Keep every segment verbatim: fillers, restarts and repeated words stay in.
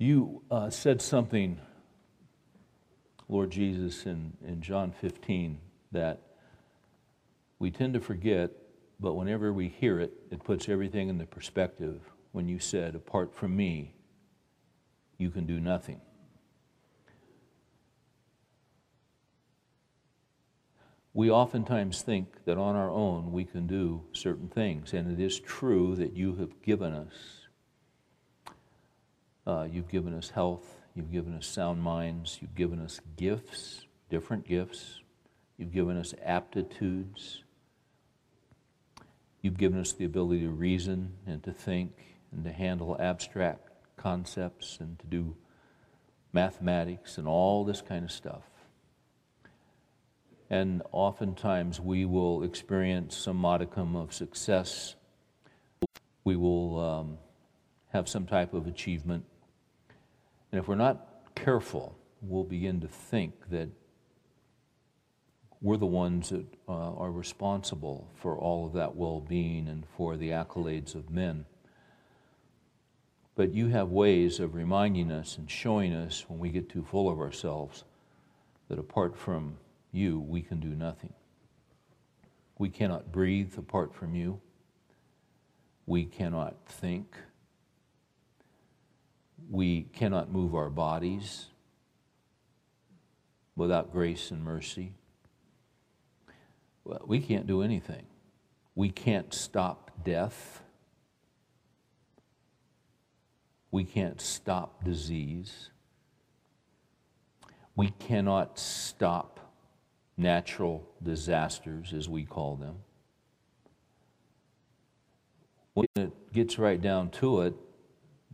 You uh, said something, Lord Jesus, in, in John fifteen, that we tend to forget, but whenever we hear it, it puts everything into perspective. When you said, apart from me, you can do nothing. We oftentimes think that on our own we can do certain things, and it is true that you have given us. Uh, you've given us health, you've given us sound minds, you've given us gifts, different gifts, you've given us aptitudes, you've given us the ability to reason and to think and to handle abstract concepts and to do mathematics and all this kind of stuff. And oftentimes we will experience some modicum of success. We will um, have some type of achievement. And if we're not careful, we'll begin to think that we're the ones that uh, are responsible for all of that well-being and for the accolades of men. But you have ways of reminding us and showing us when we get too full of ourselves that apart from you, we can do nothing. We cannot breathe apart from you. We cannot think. We cannot move our bodies without grace and mercy. We can't do anything. We can't stop death. We can't stop disease. We cannot stop natural disasters, as we call them. When it gets right down to it,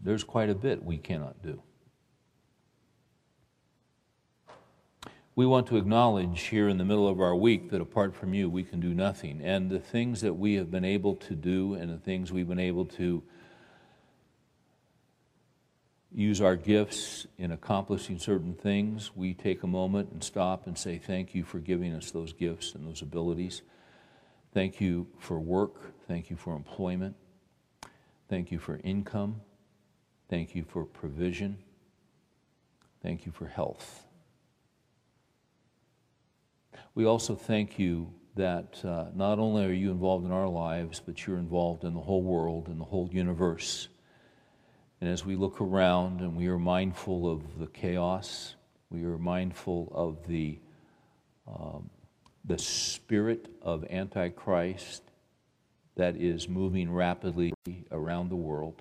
there's quite a bit we cannot do. We want to acknowledge here in the middle of our week that apart from you, we can do nothing. And the things that we have been able to do and the things we've been able to use our gifts in accomplishing certain things, we take a moment and stop and say, thank you for giving us those gifts and those abilities. Thank you for work. Thank you for employment. Thank you for income. Thank you for provision. Thank you for health. We also thank you that uh, not only are you involved in our lives, but you're involved in the whole world and the whole universe. And as we look around and we are mindful of the chaos, we are mindful of the, um, the spirit of Antichrist that is moving rapidly around the world.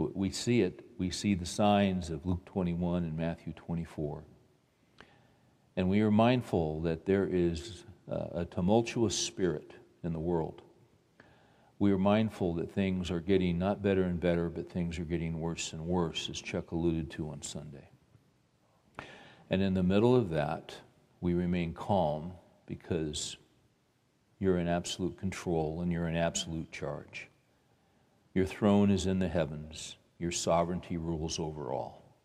We see it. We see the signs of Luke twenty-one and Matthew twenty-four. And we are mindful that there is a, a tumultuous spirit in the world. We are mindful that things are getting not better and better, but things are getting worse and worse, as Chuck alluded to on Sunday. And in the middle of that, we remain calm because you're in absolute control and you're in absolute charge. Your throne is in the heavens. Your sovereignty rules over all.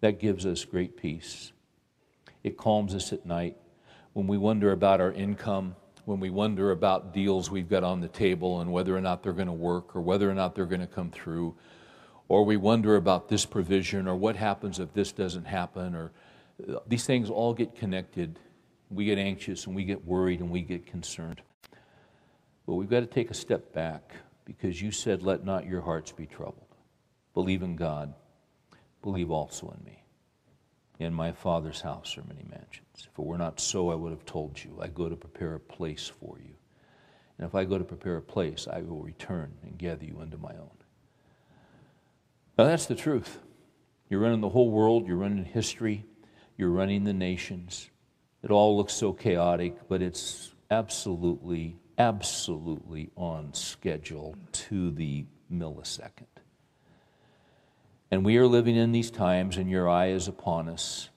That gives us great peace. It calms us at night when we wonder about our income, when we wonder about deals we've got on the table and whether or not they're going to work or whether or not they're going to come through, or we wonder about this provision or what happens if this doesn't happen, or these things all get connected. We get anxious and we get worried and we get concerned. But we've got to take a step back because you said, let not your hearts be troubled. Believe in God. Believe also in me. In my Father's house are many mansions. If it were not so, I would have told you. I go to prepare a place for you. And if I go to prepare a place, I will return and gather you unto my own. Now that's the truth. You're running the whole world. You're running history. You're running the nations. It all looks so chaotic, but it's absolutely, absolutely on schedule to the millisecond. And we are living in these times, and your eye is upon us.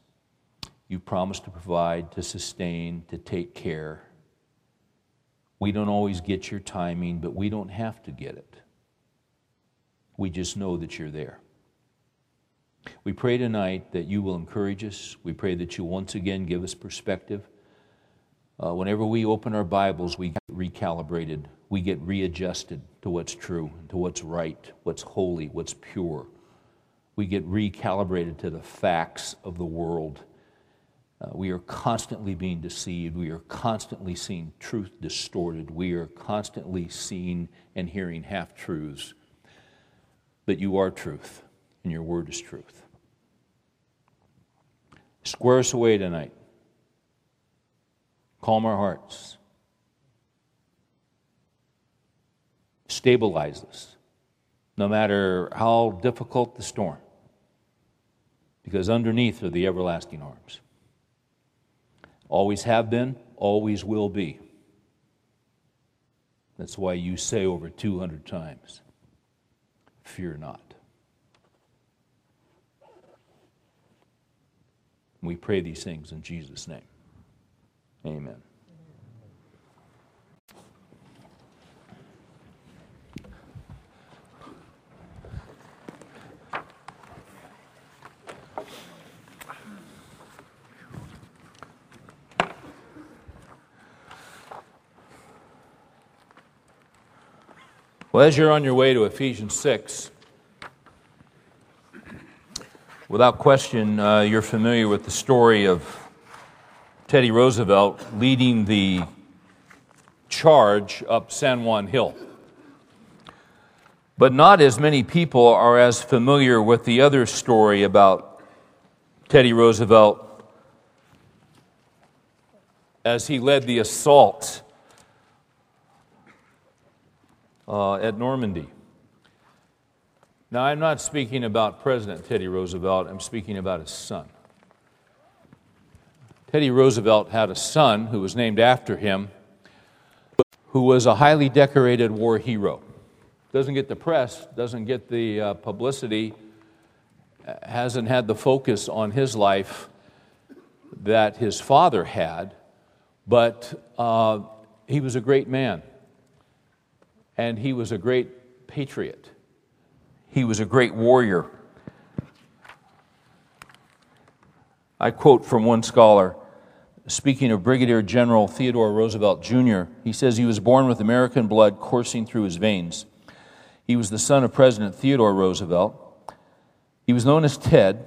You promise to provide, to sustain, to take care. We don't always get your timing, but we don't have to get it. We just know that you're there. We pray tonight that you will encourage us. We pray that you once again give us perspective. Uh, whenever we open our Bibles, we get recalibrated. We get readjusted to what's true, to what's right, what's holy, what's pure. We get recalibrated to the facts of the world. Uh, we are constantly being deceived. We are constantly seeing truth distorted. We are constantly seeing and hearing half-truths. But you are truth, and your word is truth. Square us away tonight. Calm our hearts. Stabilize us, no matter how difficult the storm, because underneath are the everlasting arms. Always have been, always will be. That's why you say over two hundred times, fear not. We pray these things in Jesus' name. Amen. Well, as you're on your way to Ephesians six, without question, uh, you're familiar with the story of Teddy Roosevelt leading the charge up San Juan Hill. But not as many people are as familiar with the other story about Teddy Roosevelt as he led the assault Uh, at Normandy. Now, I'm not speaking about President Teddy Roosevelt. I'm speaking about his son. Teddy Roosevelt had a son who was named after him, who was a highly decorated war hero. Doesn't get the press, doesn't get the uh, publicity, hasn't had the focus on his life that his father had, but uh, he was a great man. And he was a great patriot. He was a great warrior. I quote from one scholar, speaking of Brigadier General Theodore Roosevelt, Junior, he says he was born with American blood coursing through his veins. He was the son of President Theodore Roosevelt. He was known as Ted,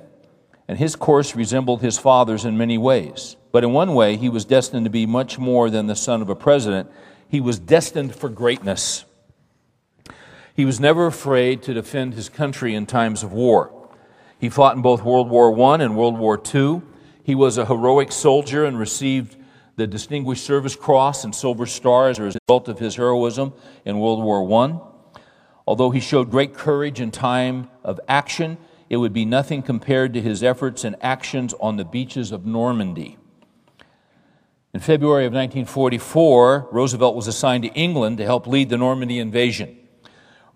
and his course resembled his father's in many ways. But in one way, he was destined to be much more than the son of a president. He was destined for greatness. He was never afraid to defend his country in times of war. He fought in both World War One and World War Two. He was a heroic soldier and received the Distinguished Service Cross and Silver Stars as a result of his heroism in World War One. Although he showed great courage in time of action, it would be nothing compared to his efforts and actions on the beaches of Normandy. In February of nineteen forty-four, Roosevelt was assigned to England to help lead the Normandy invasion.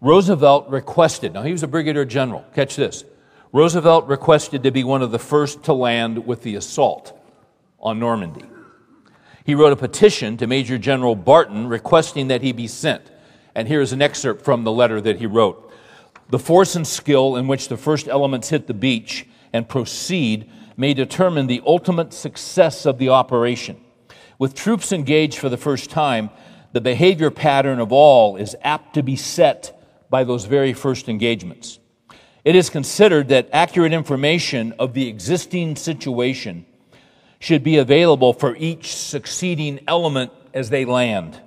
Roosevelt requested, now he was a brigadier general, catch this, Roosevelt requested to be one of the first to land with the assault on Normandy. He wrote a petition to Major General Barton requesting that he be sent. And here is an excerpt from the letter that he wrote. The force and skill in which the first elements hit the beach and proceed may determine the ultimate success of the operation. With troops engaged for the first time, the behavior pattern of all is apt to be set by those very first engagements. It is considered that accurate information of the existing situation should be available for each succeeding element as they land.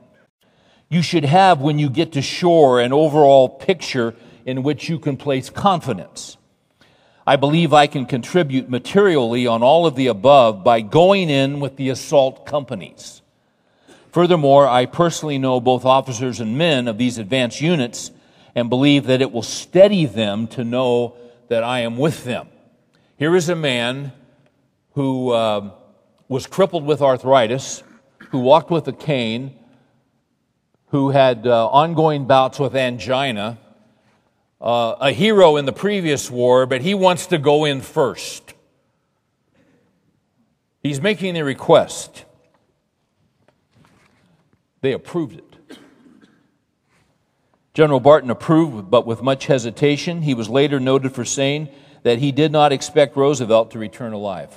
You should have, when you get to shore, an overall picture in which you can place confidence. I believe I can contribute materially on all of the above by going in with the assault companies. Furthermore, I personally know both officers and men of these advanced units and believe that it will steady them to know that I am with them. Here is a man who uh, was crippled with arthritis, who walked with a cane, who had uh, ongoing bouts with angina, Uh, a hero in the previous war, but he wants to go in first. He's making a request. They approved it. General Barton approved, but with much hesitation. He was later noted for saying that he did not expect Roosevelt to return alive.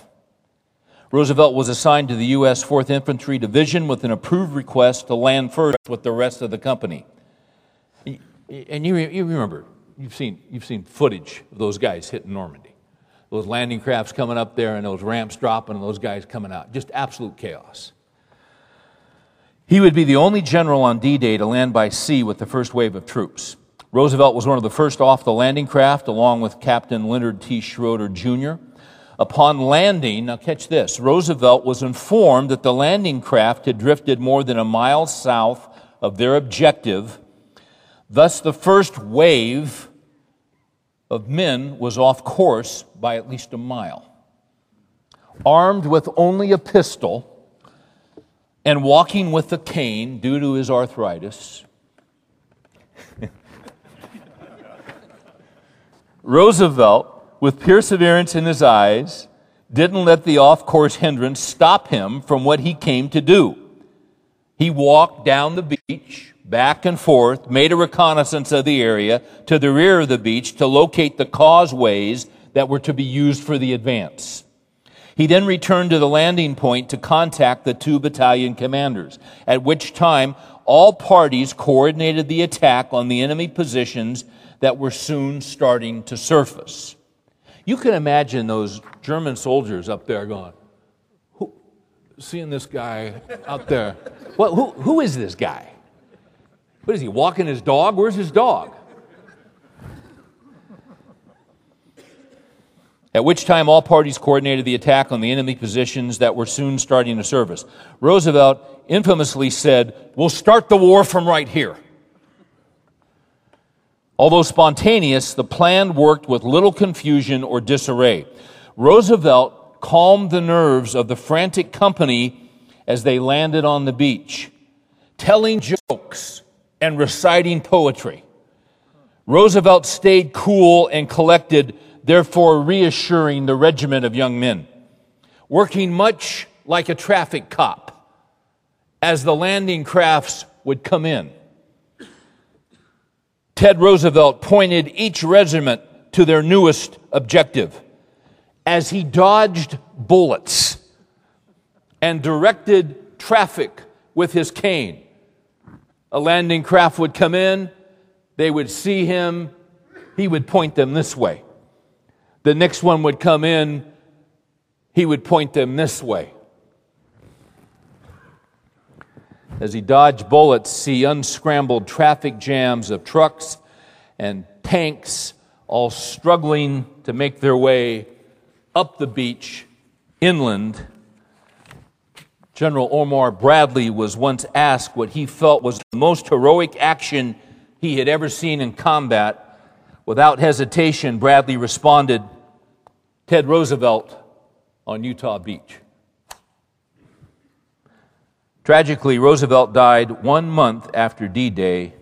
Roosevelt was assigned to the U S fourth Infantry Division with an approved request to land first with the rest of the company. and you you remember, you've seen you've seen footage of those guys hitting Normandy, those landing crafts coming up there and those ramps dropping and those guys coming out, just absolute chaos. He would be the only general on D-Day to land by sea with the first wave of troops. Roosevelt was one of the first off the landing craft, along with Captain Leonard T. Schroeder, Junior Upon landing, now catch this, Roosevelt was informed that the landing craft had drifted more than a mile south of their objective. Thus, the first wave of men was off course by at least a mile. Armed with only a pistol, and walking with a cane due to his arthritis, Roosevelt, with perseverance in his eyes, didn't let the off-course hindrance stop him from what he came to do. He walked down the beach, back and forth, made a reconnaissance of the area to the rear of the beach to locate the causeways that were to be used for the advance. He then returned to the landing point to contact the two battalion commanders, at which time all parties coordinated the attack on the enemy positions that were soon starting to surface. You can imagine those German soldiers up there going, who, seeing this guy out there, well, who, who is this guy? What is he, walking his dog? Where's his dog? At which time all parties coordinated the attack on the enemy positions that were soon starting to surface. Roosevelt infamously said, "We'll start the war from right here." Although spontaneous, the plan worked with little confusion or disarray. Roosevelt calmed the nerves of the frantic company as they landed on the beach, telling jokes and reciting poetry. Roosevelt stayed cool and collected, therefore reassuring the regiment of young men, working much like a traffic cop as the landing crafts would come in. Ted Roosevelt pointed each regiment to their newest objective as he dodged bullets and directed traffic with his cane. A landing craft would come in, they would see him, he would point them this way. The next one would come in, he would point them this way. As he dodged bullets, he unscrambled traffic jams of trucks and tanks, all struggling to make their way up the beach, inland. General Omar Bradley was once asked what he felt was the most heroic action he had ever seen in combat. Without hesitation, Bradley responded, "Ted Roosevelt on Utah Beach." Tragically, Roosevelt died one month after D-Day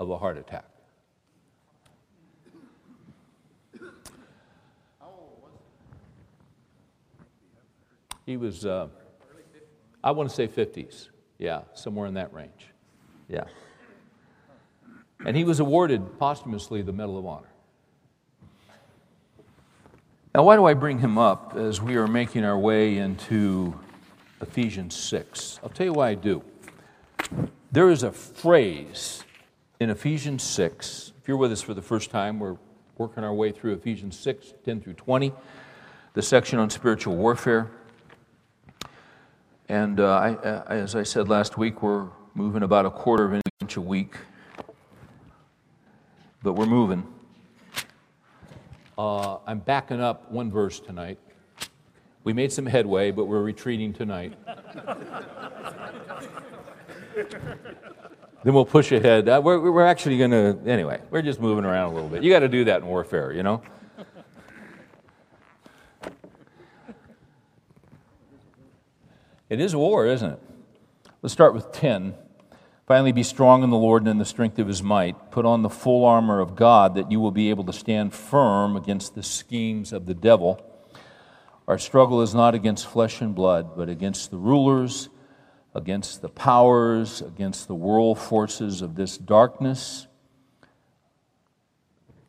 of a heart attack. He was, uh, I want to say fifties, yeah, somewhere in that range, yeah. And he was awarded posthumously the Medal of Honor. Now, why do I bring him up as we are making our way into Ephesians six? I'll tell you why I do. There is a phrase in Ephesians six. If you're with us for the first time, we're working our way through Ephesians six, ten through twenty, the section on spiritual warfare. And uh, I, as I said last week, we're moving about a quarter of an inch a week, but we're moving. Uh, I'm backing up one verse tonight. We made some headway, but we're retreating tonight. Then we'll push ahead. Uh, we're, we're actually going to, anyway, we're just moving around a little bit. You got to do that in warfare, you know? It is war, isn't it? Let's start with ten. "Finally, be strong in the Lord and in the strength of his might. Put on the full armor of God that you will be able to stand firm against the schemes of the devil. Our struggle is not against flesh and blood, but against the rulers, against the powers, against the world forces of this darkness."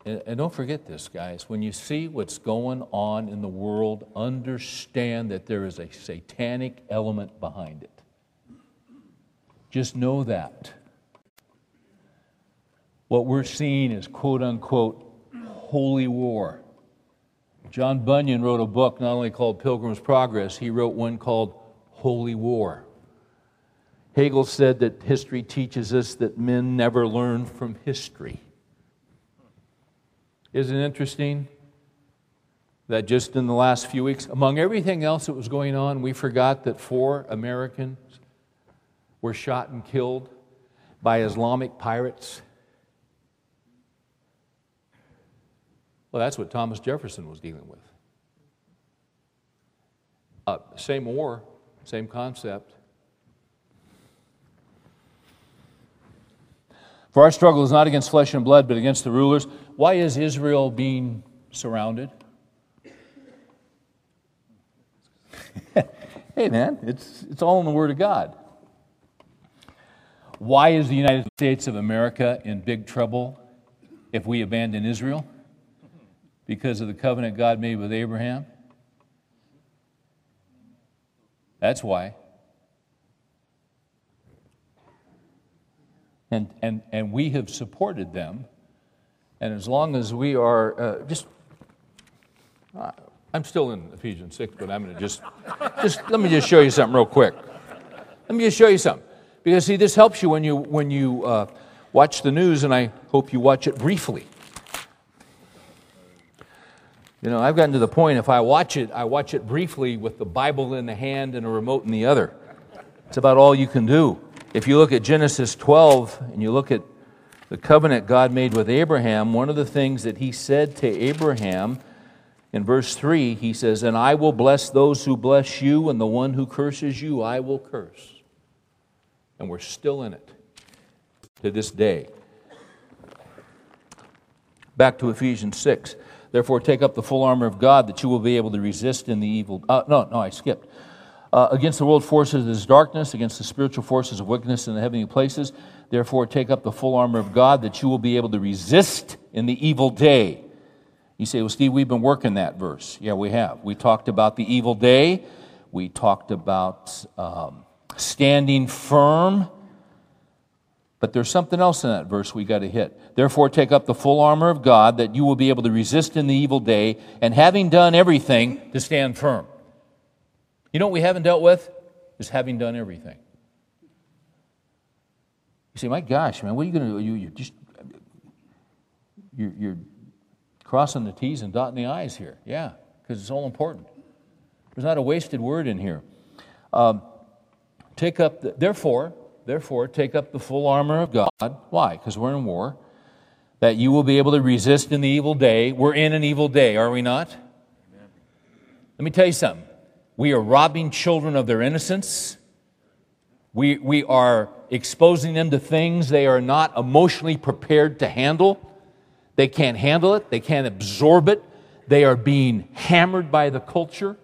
And, and don't forget this, guys. When you see what's going on in the world, understand that there is a satanic element behind it. Just know that. What we're seeing is quote-unquote holy war. John Bunyan wrote a book not only called Pilgrim's Progress, he wrote one called Holy War. Hegel said that history teaches us that men never learn from history. Isn't it interesting that just in the last few weeks, among everything else that was going on, we forgot that four Americans were shot and killed by Islamic pirates? Well, that's what Thomas Jefferson was dealing with. Uh, same war, same concept. For our struggle is not against flesh and blood, but against the rulers. Why is Israel being surrounded? Hey, man, it's, it's all in the Word of God. Why is the United States of America in big trouble if we abandon Israel? Because of the covenant God made with Abraham? That's why. And, and, and we have supported them. And as long as we are uh, just, uh, I'm still in Ephesians six, but I'm going to just, just let me just show you something real quick. Let me just show you something. Because, see, this helps you when you, when you uh, watch the news, and I hope you watch it briefly. You know, I've gotten to the point, if I watch it, I watch it briefly with the Bible in the hand and a remote in the other. It's about all you can do. If you look at Genesis twelve and you look at the covenant God made with Abraham, one of the things that he said to Abraham in verse three, he says, "And I will bless those who bless you, and the one who curses you, I will curse." And we're still in it to this day. Back to Ephesians six. Therefore, take up the full armor of God, that you will be able to resist in the evil... Uh, no, no, I skipped. Uh, against the world forces is darkness, against the spiritual forces of wickedness in the heavenly places. Therefore, take up the full armor of God, that you will be able to resist in the evil day. You say, well, Steve, we've been working that verse. Yeah, we have. We talked about the evil day. We talked about um, standing firm. But there's something else in that verse we got to hit. Therefore, take up the full armor of God, that you will be able to resist in the evil day, and having done everything, to stand firm. You know what we haven't dealt with? Is having done everything. You say, my gosh, man, what are you going to do? You, you just, you're, you're crossing the T's and dotting the I's here. Yeah, because it's all important. There's not a wasted word in here. Um, take up, the, therefore... Therefore, take up the full armor of God. Why? Because we're in war. That you will be able to resist in the evil day. We're in an evil day, are we not? Amen. Let me tell you something. We are robbing children of their innocence. We, we are exposing them to things they are not emotionally prepared to handle. They can't handle it. They can't absorb it. They are being hammered by the culture.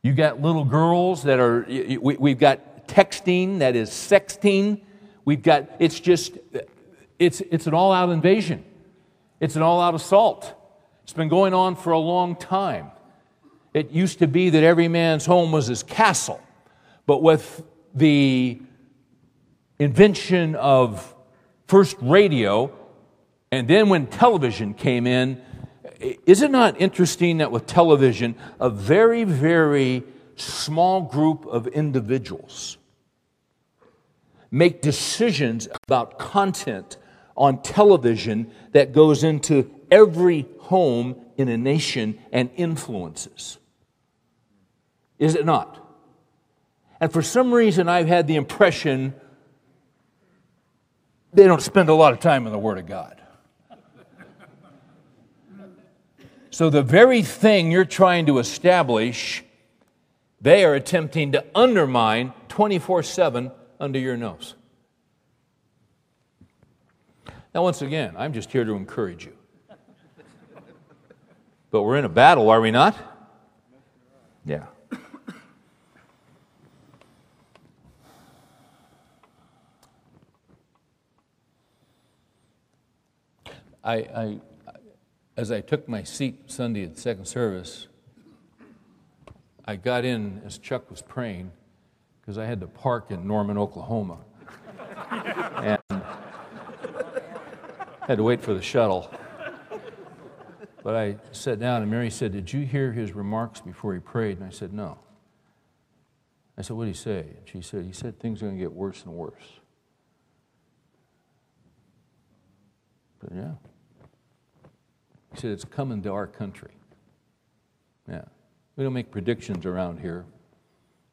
You got little girls that are... We, we've got... texting, that is sexting. We've got, it's just, it's it's an all-out invasion. It's an all-out assault. It's been going on for a long time. It used to be that every man's home was his castle. But with the invention of first radio, and then when television came in, is it not interesting that with television, a very, very small group of individuals make decisions about content on television that goes into every home in a nation and influences? Is it not? And for some reason, I've had the impression they don't spend a lot of time in the Word of God. So the very thing you're trying to establish, they are attempting to undermine twenty-four seven under your nose. Now, once again, I'm just here to encourage you. But we're in a battle, are we not? Yeah. I, I, as I took my seat Sunday at the second service, I got in as Chuck was praying because I had to park in Norman, Oklahoma. And had to wait for the shuttle. But I sat down, and Mary said, "Did you hear his remarks before he prayed?" And I said, "No." I said, "What did he say?" And she said, "He said things are going to get worse and worse." But yeah. He said, "It's coming to our country." Yeah. We don't make predictions around here.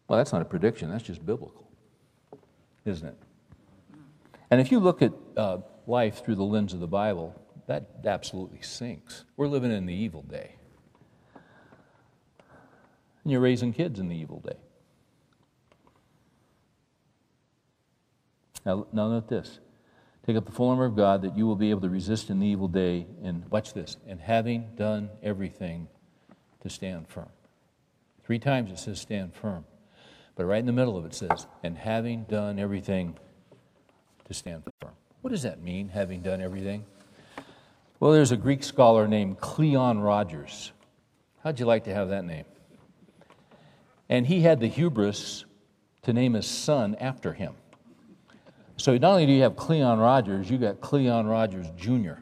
Well, that's not a prediction. That's just biblical, isn't it? And if you look at uh, life through the lens of the Bible, that absolutely sinks. We're living in the evil day. And you're raising kids in the evil day. Now, now note this. Take up the full armor of God that you will be able to resist in the evil day, and watch this, and having done everything to stand firm. Three times it says stand firm. But right in the middle of it says, and having done everything to stand firm. What does that mean, having done everything? Well, there's a Greek scholar named Cleon Rogers. How'd you like to have that name? And he had the hubris to name his son after him. So not only do you have Cleon Rogers, you got Cleon Rogers, Junior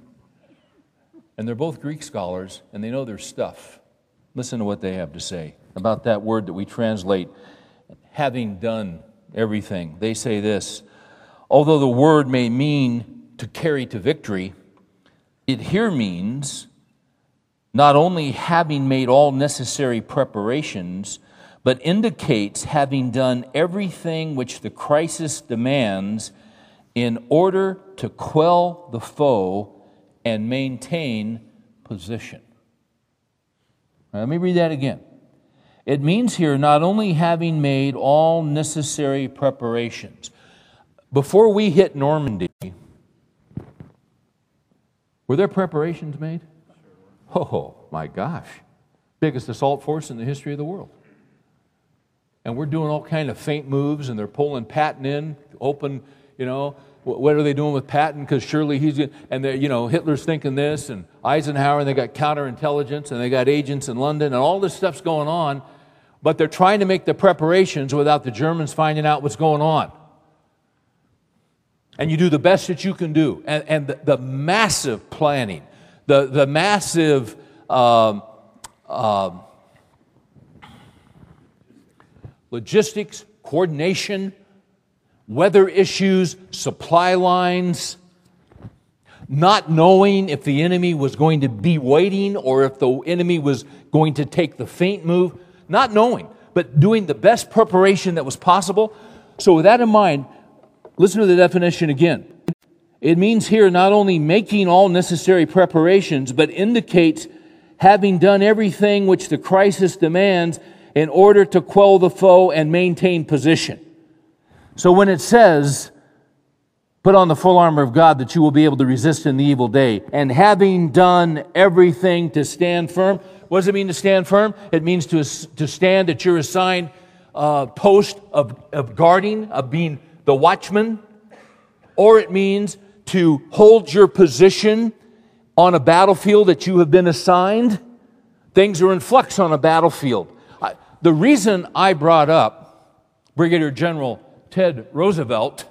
And they're both Greek scholars, and they know their stuff. Listen to what they have to say about that word that we translate, having done everything. They say this: although the word may mean to carry to victory, it here means not only having made all necessary preparations, but indicates having done everything which the crisis demands in order to quell the foe and maintain position. Now, let me read that again. It means here not only having made all necessary preparations. Before we hit Normandy, were there preparations made? Oh, my gosh. Biggest assault force in the history of the world. And we're doing all kind of feint moves, and they're pulling Patton in, open, you know, what are they doing with Patton? Because surely he's, and you know, Hitler's thinking this, and Eisenhower, and they got counterintelligence, and they got agents in London, and all this stuff's going on, but they're trying to make the preparations without the Germans finding out what's going on. And you do the best that you can do. And, and the, the massive planning, the, the massive um, um, logistics, coordination, weather issues, supply lines, not knowing if the enemy was going to be waiting or if the enemy was going to take the feint move, not knowing, but doing the best preparation that was possible. So with that in mind, listen to the definition again. It means here not only making all necessary preparations, but indicates having done everything which the crisis demands in order to quell the foe and maintain position. So when it says, put on the full armor of God that you will be able to resist in the evil day, and having done everything to stand firm, what does it mean to stand firm? It means to, to stand at your assigned uh, post of, of guarding, of being the watchman, or it means to hold your position on a battlefield that you have been assigned. Things are in flux on a battlefield. I, the reason I brought up Brigadier General Ted Roosevelt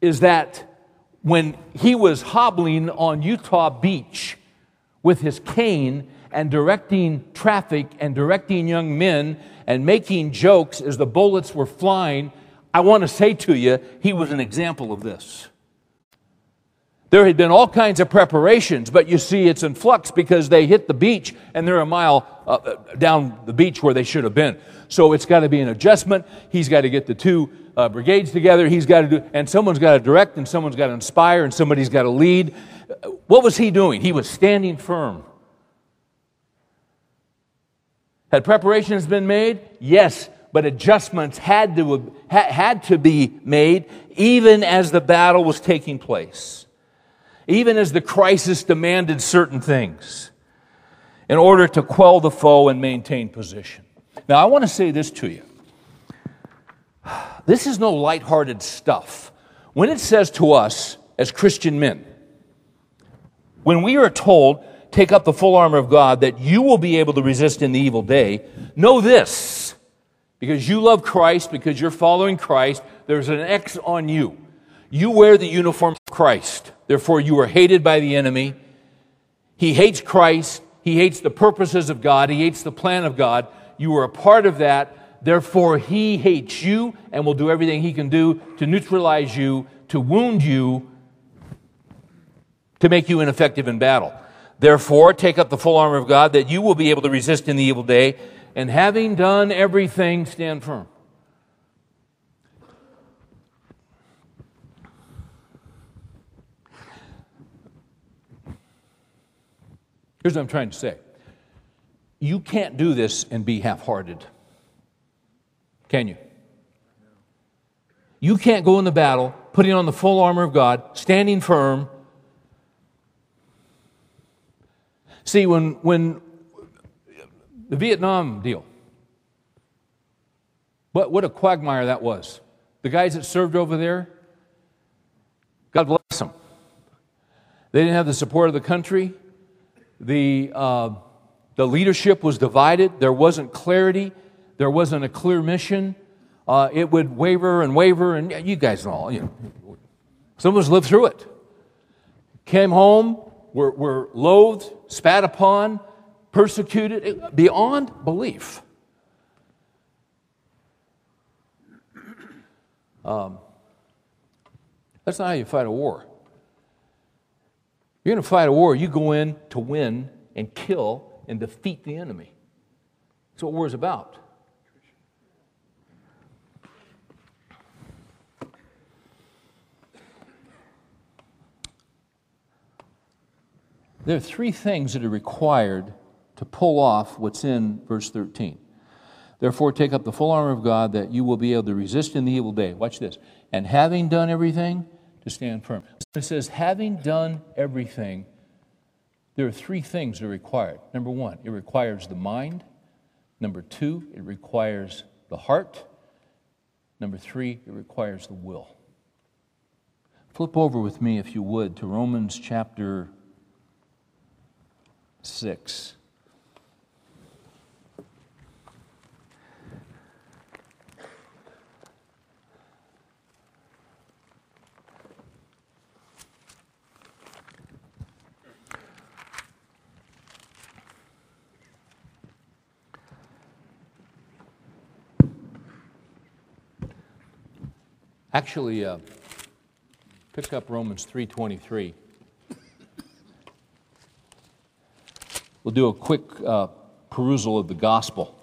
is that when he was hobbling on Utah Beach with his cane and directing traffic and directing young men and making jokes as the bullets were flying, I want to say to you, he was an example of this. There had been all kinds of preparations, but you see it's in flux because they hit the beach and they're a mile uh, down the beach where they should have been. So it's got to be an adjustment. He's got to get the two uh, brigades together. He's got to do, and someone's got to direct, and someone's got to inspire, and somebody's got to lead. What was he doing? He was standing firm. Had preparations been made? Yes. But adjustments had to, had to be made even as the battle was taking place, even as the crisis demanded certain things in order to quell the foe and maintain position. Now, I want to say this to you. This is no lighthearted stuff. When it says to us as Christian men, when we are told, take up the full armor of God that you will be able to resist in the evil day, know this. Because you love Christ, because you're following Christ, there's an X on you. You wear the uniform of Christ. Therefore, you are hated by the enemy. He hates Christ. He hates the purposes of God. He hates the plan of God. You are a part of that. Therefore, he hates you and will do everything he can do to neutralize you, to wound you, to make you ineffective in battle. Therefore, take up the full armor of God that you will be able to resist in the evil day, and having done everything, stand firm. Here's what I'm trying to say. You can't do this and be half-hearted. Can you? You can't go in the battle putting on the full armor of God, standing firm. See, when when the Vietnam deal, what, what a quagmire that was. The guys that served over there, God bless them. They didn't have the support of the country. The uh, the leadership was divided. There wasn't clarity. There wasn't a clear mission. Uh, it would waver and waver, and you guys and all, you know, some of us lived through it. Came home, were were loathed, spat upon, persecuted, it, beyond belief. Um, that's not how you fight a war. You're going to fight a war, you go in to win and kill and defeat the enemy. That's what war is about. There are three things that are required to pull off what's in verse thirteen. Therefore, take up the full armor of God that you will be able to resist in the evil day. Watch this. And having done everything, to stand firm. It says, having done everything, there are three things that are required. Number one, it requires the mind. Number two, it requires the heart. Number three, it requires the will. Flip over with me, if you would, to Romans chapter six. Actually, uh, pick up Romans three twenty-three. We'll do a quick uh, perusal of the gospel.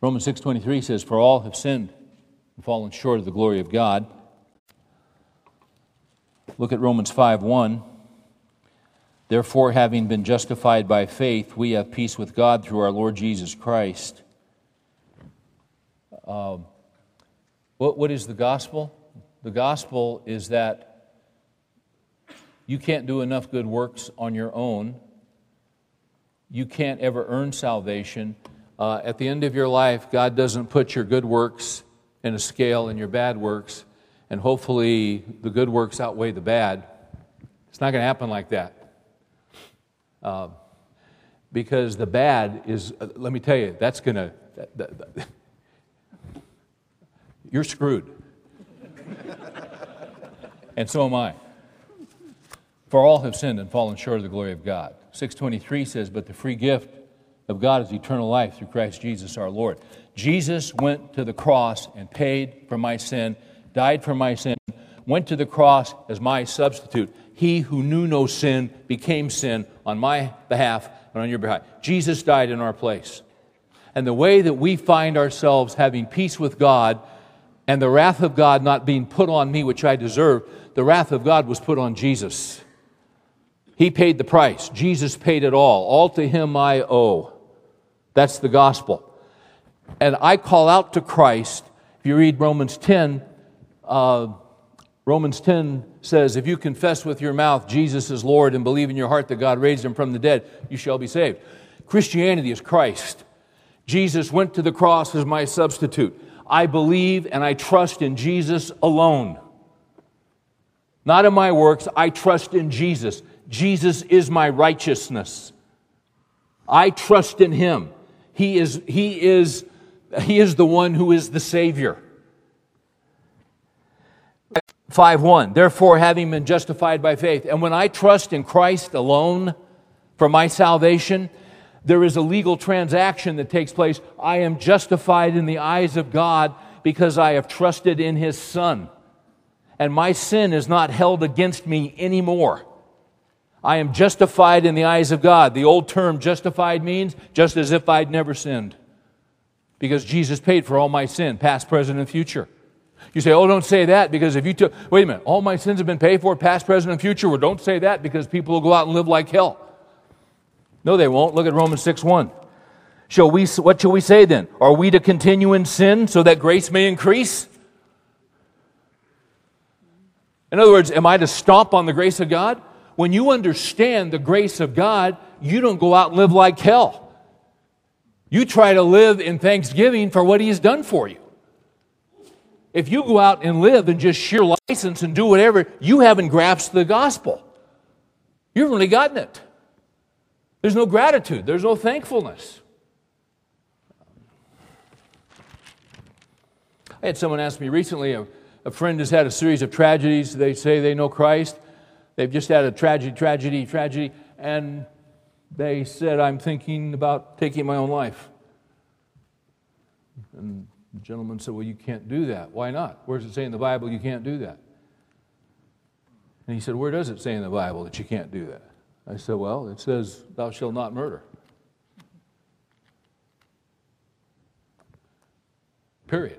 Romans six twenty-three says, "For all have sinned and fallen short of the glory of God." Look at Romans five one. "Therefore, having been justified by faith, we have peace with God through our Lord Jesus Christ." Uh, What, what is the gospel? The gospel is that you can't do enough good works on your own. You can't ever earn salvation. Uh, at the end of your life, God doesn't put your good works in a scale and your bad works, and hopefully the good works outweigh the bad. It's not going to happen like that. Uh, because the bad is, uh, let me tell you, that's going to... That, that, that, You're screwed. And so am I. For all have sinned and fallen short of the glory of God. six twenty-three says, "But the free gift of God is eternal life through Christ Jesus our Lord." Jesus went to the cross and paid for my sin, died for my sin, went to the cross as my substitute. He who knew no sin became sin on my behalf and on your behalf. Jesus died in our place. And the way that we find ourselves having peace with God and the wrath of God not being put on me, which I deserve, the wrath of God was put on Jesus. He paid the price. Jesus paid it all. All to him I owe. That's the gospel. And I call out to Christ. If you read Romans ten, uh, Romans ten says, "If you confess with your mouth Jesus is Lord and believe in your heart that God raised him from the dead, you shall be saved." Christianity is Christ. Jesus went to the cross as my substitute. I believe and I trust in Jesus alone. Not in my works, I trust in Jesus. Jesus is my righteousness. I trust in him. He is, he is, he is the one who is the Savior. five one, therefore, having been justified by faith. And when I trust in Christ alone for my salvation, there is a legal transaction that takes place. I am justified in the eyes of God because I have trusted in His Son. And my sin is not held against me anymore. I am justified in the eyes of God. The old term justified means just as if I'd never sinned, because Jesus paid for all my sin, past, present, and future. You say, oh, don't say that, because if you took, wait a minute, all my sins have been paid for, past, present, and future. Well, don't say that, because people will go out and live like hell. No, they won't. Look at Romans six one. Shall we, what shall we say then? Are we to continue in sin so that grace may increase? In other words, am I to stomp on the grace of God? When you understand the grace of God, you don't go out and live like hell. You try to live in thanksgiving for what He has done for you. If you go out and live in just sheer license and do whatever, you haven't grasped the gospel. You haven't really gotten it. There's no gratitude. There's no thankfulness. I had someone ask me recently, a, a friend has had a series of tragedies. They say they know Christ. They've just had a tragedy, tragedy, tragedy, and they said, I'm thinking about taking my own life. And the gentleman said, well, you can't do that. Why not? Where does it say in the Bible you can't do that? And he said, where does it say in the Bible that you can't do that? I said, well, it says, thou shalt not murder. Period.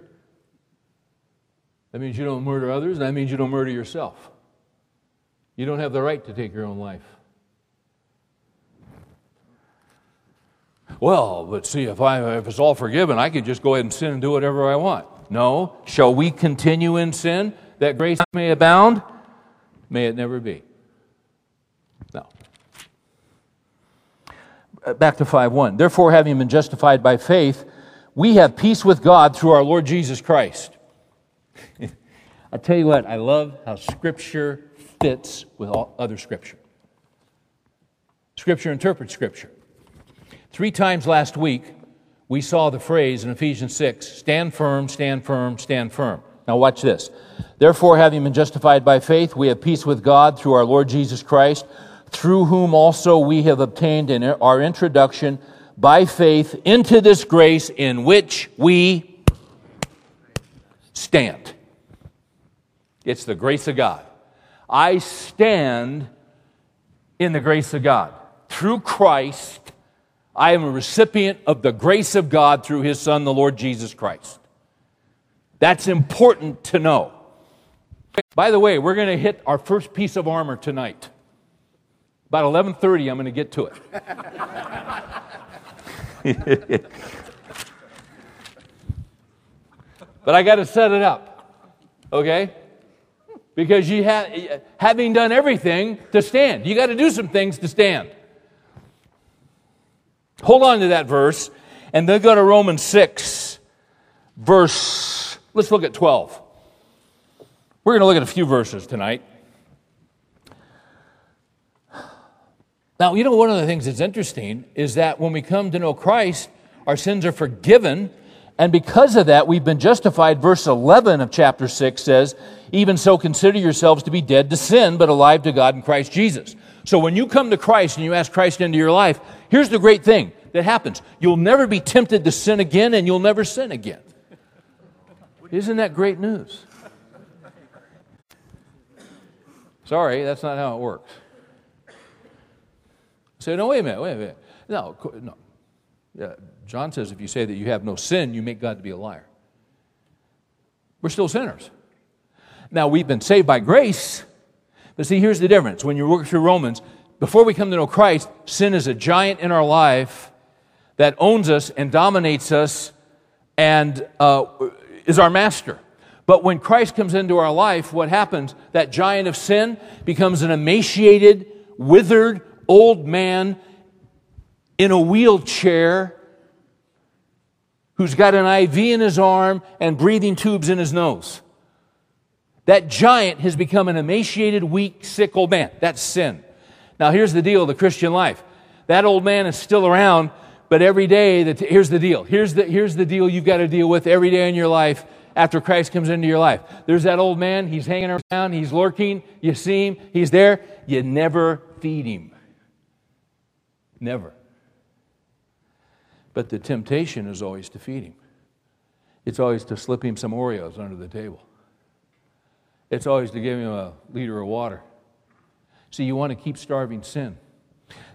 That means you don't murder others, and that means you don't murder yourself. You don't have the right to take your own life. Well, but see, if I if it's all forgiven, I could just go ahead and sin and do whatever I want. No. Shall we continue in sin that grace may abound? May it never be. No. Back to five one. Therefore, having been justified by faith, we have peace with God through our Lord Jesus Christ. I tell you what, I love how Scripture fits with all other Scripture. Scripture interprets Scripture. Three times last week, we saw the phrase in Ephesians six, stand firm, stand firm, stand firm. Now watch this. Therefore, having been justified by faith, we have peace with God through our Lord Jesus Christ, through whom also we have obtained in our introduction by faith into this grace in which we stand. It's the grace of God. I stand in the grace of God. Through Christ, I am a recipient of the grace of God through His Son, the Lord Jesus Christ. That's important to know. By the way, we're going to hit our first piece of armor tonight. About eleven thirty, I'm going to get to it. But I got to set it up, okay? Because you have, having done everything to stand, you got to do some things to stand. Hold on to that verse, and then go to Romans six, verse, let's look at twelve. We're going to look at a few verses tonight. Now, you know, one of the things that's interesting is that when we come to know Christ, our sins are forgiven, and because of that, we've been justified. Verse eleven of chapter six says, even so, consider yourselves to be dead to sin, but alive to God in Christ Jesus. So when you come to Christ and you ask Christ into your life, here's the great thing that happens. You'll never be tempted to sin again, and you'll never sin again. Isn't that great news? Sorry, that's not how it works. Say, so, no, wait a minute, wait a minute. No, no. Yeah, John says if you say that you have no sin, you make God to be a liar. We're still sinners. Now, we've been saved by grace. But see, here's the difference. When you work through Romans, before we come to know Christ, sin is a giant in our life that owns us and dominates us and uh, is our master. But when Christ comes into our life, what happens? That giant of sin becomes an emaciated, withered, old man in a wheelchair who's got an I V in his arm and breathing tubes in his nose. That giant has become an emaciated, weak, sick old man. That's sin. Now, here's the deal of the Christian life. That old man is still around, but every day, the t- here's the deal. Here's the, here's the deal you've got to deal with every day in your life after Christ comes into your life. There's that old man. He's hanging around. He's lurking. You see him. He's there. You never feed him. Never. But the temptation is always to feed him. It's always to slip him some Oreos under the table. It's always to give him a liter of water. See, you want to keep starving sin.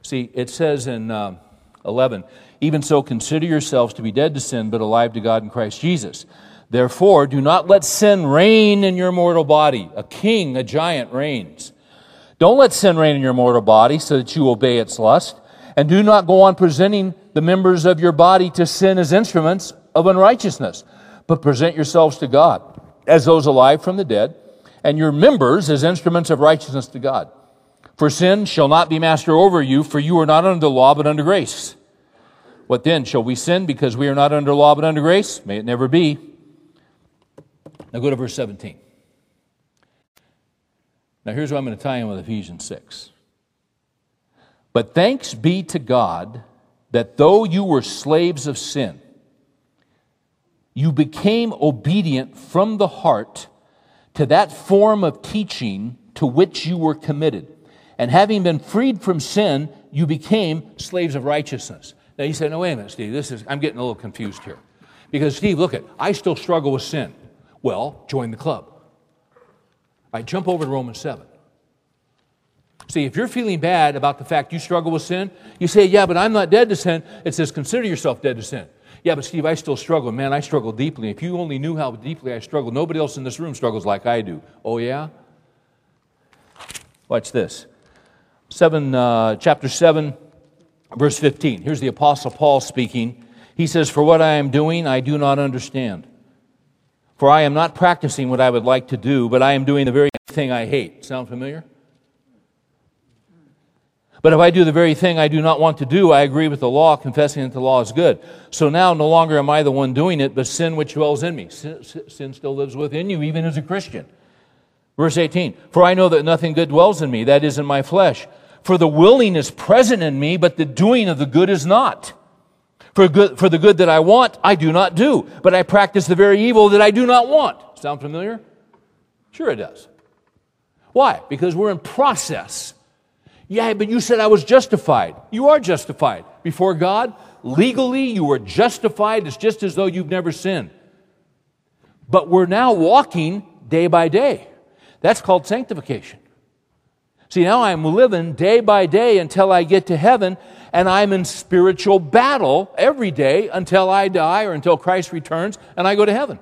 See, it says in um, eleven, even so consider yourselves to be dead to sin, but alive to God in Christ Jesus. Therefore, do not let sin reign in your mortal body. A king, a giant reigns. Don't let sin reign in your mortal body so that you obey its lust. And do not go on presenting the members of your body to sin as instruments of unrighteousness, but present yourselves to God as those alive from the dead, and your members as instruments of righteousness to God. For sin shall not be master over you, for you are not under the law but under grace. What then? Shall we sin because we are not under law but under grace? May it never be. Now go to verse seventeen. Now here's what I'm going to tie in with Ephesians six. But thanks be to God that though you were slaves of sin, you became obedient from the heart to that form of teaching to which you were committed. And having been freed from sin, you became slaves of righteousness. Now you say, no, wait a minute, Steve, this is, I'm getting a little confused here. Because, Steve, look, at I still struggle with sin. Well, join the club. All right, jump over to Romans seven. See, if you're feeling bad about the fact you struggle with sin, you say, yeah, but I'm not dead to sin. It says, consider yourself dead to sin. Yeah, but Steve, I still struggle. Man, I struggle deeply. If you only knew how deeply I struggle, nobody else in this room struggles like I do. Oh, yeah? Watch this. Seven, uh, chapter seven, verse fifteen. Here's the Apostle Paul speaking. He says, for what I am doing, I do not understand. For I am not practicing what I would like to do, but I am doing the very thing I hate. Sound familiar? But if I do the very thing I do not want to do, I agree with the law, confessing that the law is good. So now no longer am I the one doing it, but sin which dwells in me. Sin, sin still lives within you, even as a Christian. Verse eighteen, for I know that nothing good dwells in me, that is, in my flesh. For the willing is present in me, but the doing of the good is not. For, good, for the good that I want, I do not do, but I practice the very evil that I do not want. Sound familiar? Sure it does. Why? Because we're in process. Yeah, but you said I was justified. You are justified. Before God, legally, you were justified. It's just as though you've never sinned. But we're now walking day by day. That's called sanctification. See, now I'm living day by day until I get to heaven, and I'm in spiritual battle every day until I die or until Christ returns and I go to heaven.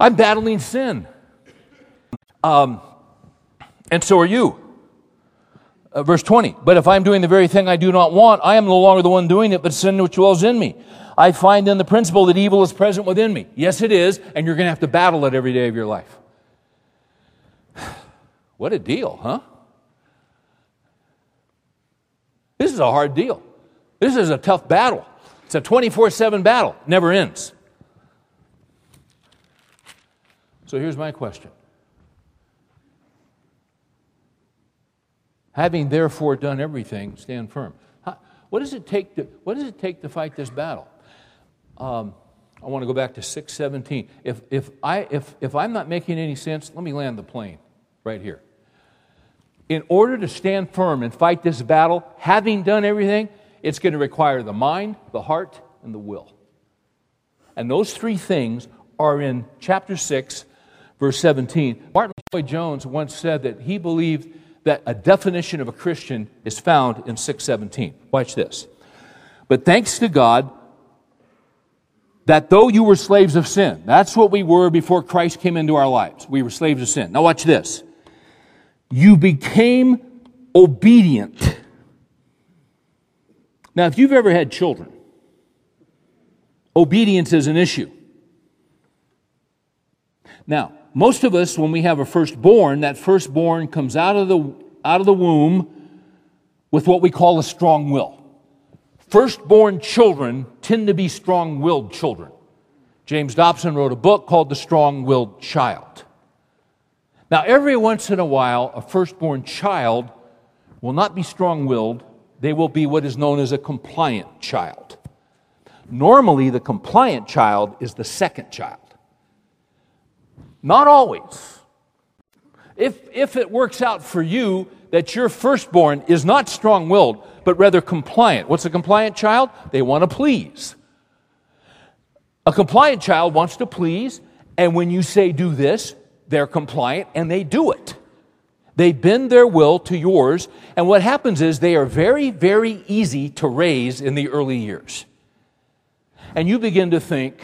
I'm battling sin. Um, and so are you. Uh, verse twenty, but if I'm doing the very thing I do not want, I am no longer the one doing it, but sin which dwells in me. I find then the principle that evil is present within me. Yes, it is, and you're going to have to battle it every day of your life. What a deal, huh? This is a hard deal. This is a tough battle. It's a twenty-four seven battle. Never ends. So here's my question. Having therefore done everything, stand firm. What does it take to, what does it take to fight this battle? Um, I want to go back to six seventeen. If, if, I, if, if I'm not making any sense, let me land the plane right here. In order to stand firm and fight this battle, having done everything, it's going to require the mind, the heart, and the will. And those three things are in chapter six, verse seventeen. Martin Lloyd-Jones once said that he believed that a definition of a Christian is found in six seventeen. Watch this. But thanks to God that though you were slaves of sin, that's what we were before Christ came into our lives. We were slaves of sin. Now watch this. You became obedient. Now, if you've ever had children, obedience is an issue. Now, most of us, when we have a firstborn, that firstborn comes out of the out of the womb with what we call a strong will. Firstborn children tend to be strong-willed children. James Dobson wrote a book called The Strong-Willed Child. Now, every once in a while, a firstborn child will not be strong-willed. They will be what is known as a compliant child. Normally, the compliant child is the second child. Not always. If, if it works out for you that your firstborn is not strong-willed, but rather compliant. What's a compliant child? They want to please. A compliant child wants to please, and when you say do this, they're compliant, and they do it. They bend their will to yours, and what happens is they are very, very easy to raise in the early years. And you begin to think,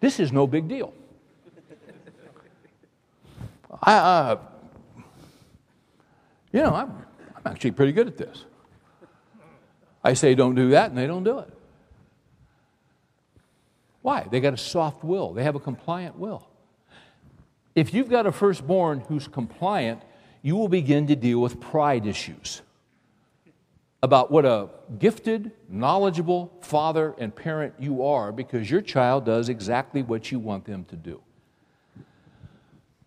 this is no big deal. I, uh, you know, I'm, I'm actually pretty good at this. I say don't do that, and they don't do it. Why? They got a soft will. They have a compliant will. If you've got a firstborn who's compliant, you will begin to deal with pride issues about what a gifted, knowledgeable father and parent you are, because your child does exactly what you want them to do.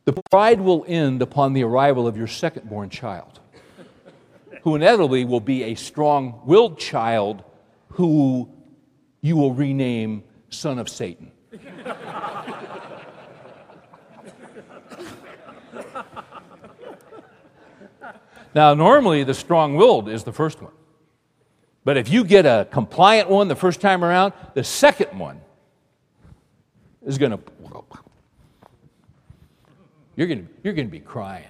The pride will end upon the arrival of your second-born child, who inevitably will be a strong-willed child who you will rename Son of Satan. Now, normally, the strong-willed is the first one. But if you get a compliant one the first time around, the second one is going to... You're going you're to be crying.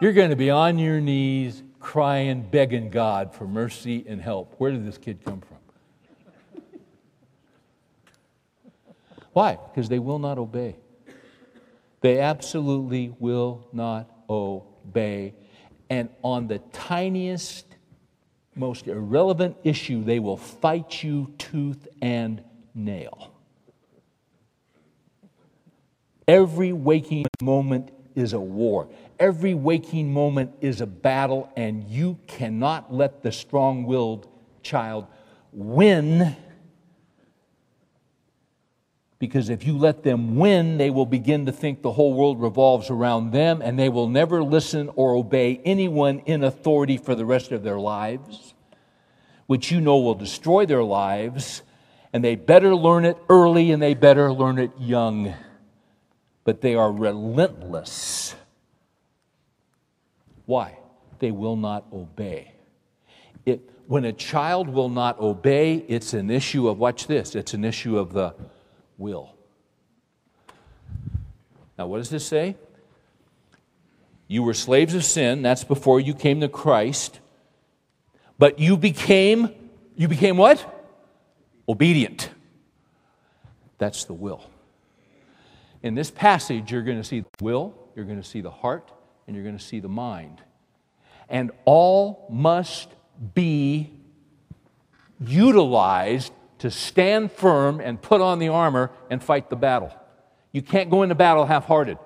You're going to be on your knees crying, begging God for mercy and help. Where did this kid come from? Why? Because they will not obey. They absolutely will not obey. And on the tiniest, most irrelevant issue, they will fight you tooth and nail. Every waking moment is a war. Every waking moment is a battle, and you cannot let the strong-willed child win, because if you let them win, they will begin to think the whole world revolves around them, and they will never listen or obey anyone in authority for the rest of their lives, which you know will destroy their lives, and they better learn it early, and they better learn it young. But they are relentless. Why? They will not obey. It, when a child will not obey, it's an issue of, watch this, it's an issue of the will. Now, what does this say? You were slaves of sin. That's before you came to Christ. But you became, you became what? Obedient. That's the will. In this passage, you're going to see the will, you're going to see the heart, and you're going to see the mind. And all must be utilized to stand firm and put on the armor and fight the battle. You can't go into battle half-hearted.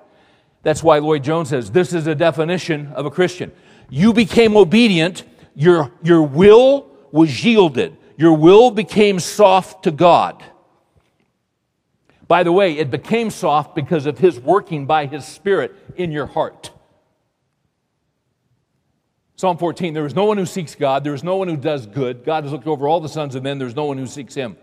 That's why Lloyd Jones says, this is a definition of a Christian. You became obedient, your, your will was yielded, your will became soft to God. By the way, it became soft because of His working by His Spirit in your heart. Psalm fourteen, there is no one who seeks God. There is no one who does good. God has looked over all the sons of men. There is no one who seeks Him.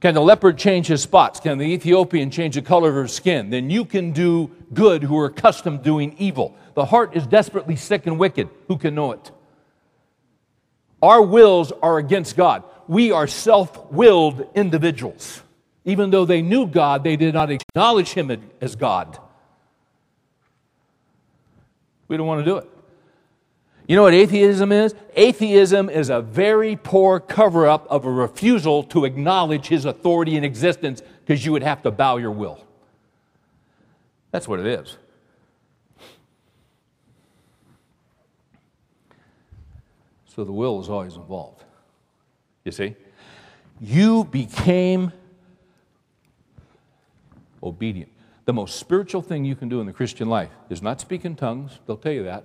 Can the leopard change his spots? Can the Ethiopian change the color of her skin? Then you can do good who are accustomed to doing evil. The heart is desperately sick and wicked. Who can know it? Our wills are against God. We are self-willed individuals. Even though they knew God, they did not acknowledge Him as God. We don't want to do it. You know what atheism is? Atheism is a very poor cover-up of a refusal to acknowledge His authority and existence, because you would have to bow your will. That's what it is. So the will is always involved. You see? You became obedient. The most spiritual thing you can do in the Christian life is not speak in tongues. They'll tell you that.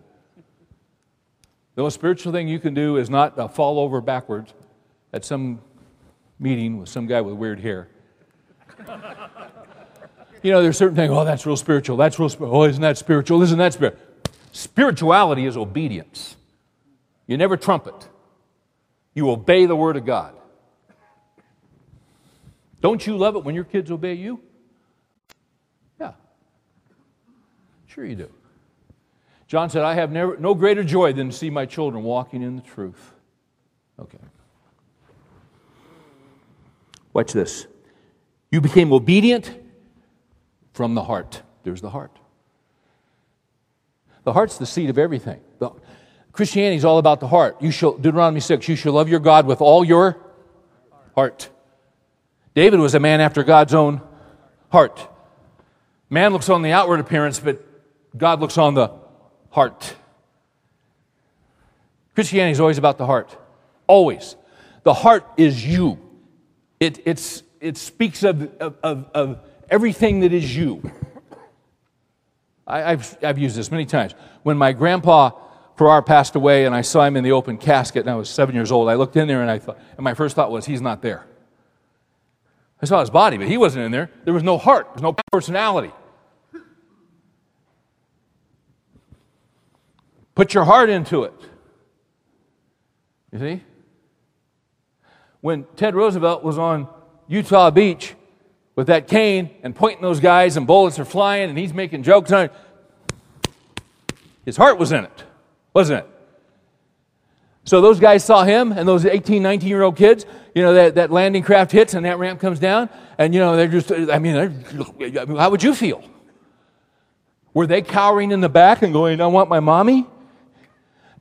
The most spiritual thing you can do is not uh, fall over backwards at some meeting with some guy with weird hair. You know, there's certain things, oh, that's real spiritual, that's real spiritual, oh, isn't that spiritual, isn't that spiritual? Spirituality is obedience. You never trumpet. You obey the Word of God. Don't you love it when your kids obey you? Yeah. Sure you do. John said, I have never, no greater joy than to see my children walking in the truth. Okay. Watch this. You became obedient from the heart. There's the heart. The heart's the seat of everything. The, Christianity is all about the heart. You shall, Deuteronomy six, you shall love your God with all your heart. David was a man after God's own heart. Man looks on the outward appearance, but God looks on the heart. Christianity is always about the heart. Always. The heart is you. It, it's, it speaks of, of, of, of everything that is you. I, I've, I've used this many times. When my grandpa Farrar passed away and I saw him in the open casket and I was seven years old, I looked in there and I thought, and my first thought was, he's not there. I saw his body, but he wasn't in there. There was no heart. There was no personality. Put your heart into it. You see? When Ted Roosevelt was on Utah Beach with that cane and pointing those guys and bullets are flying and he's making jokes on it, his heart was in it, wasn't it? So those guys saw him and those eighteen, nineteen-year-old kids, you know, that, that landing craft hits and that ramp comes down and, you know, they're just, I mean, they're, how would you feel? Were they cowering in the back and going, I want my mommy?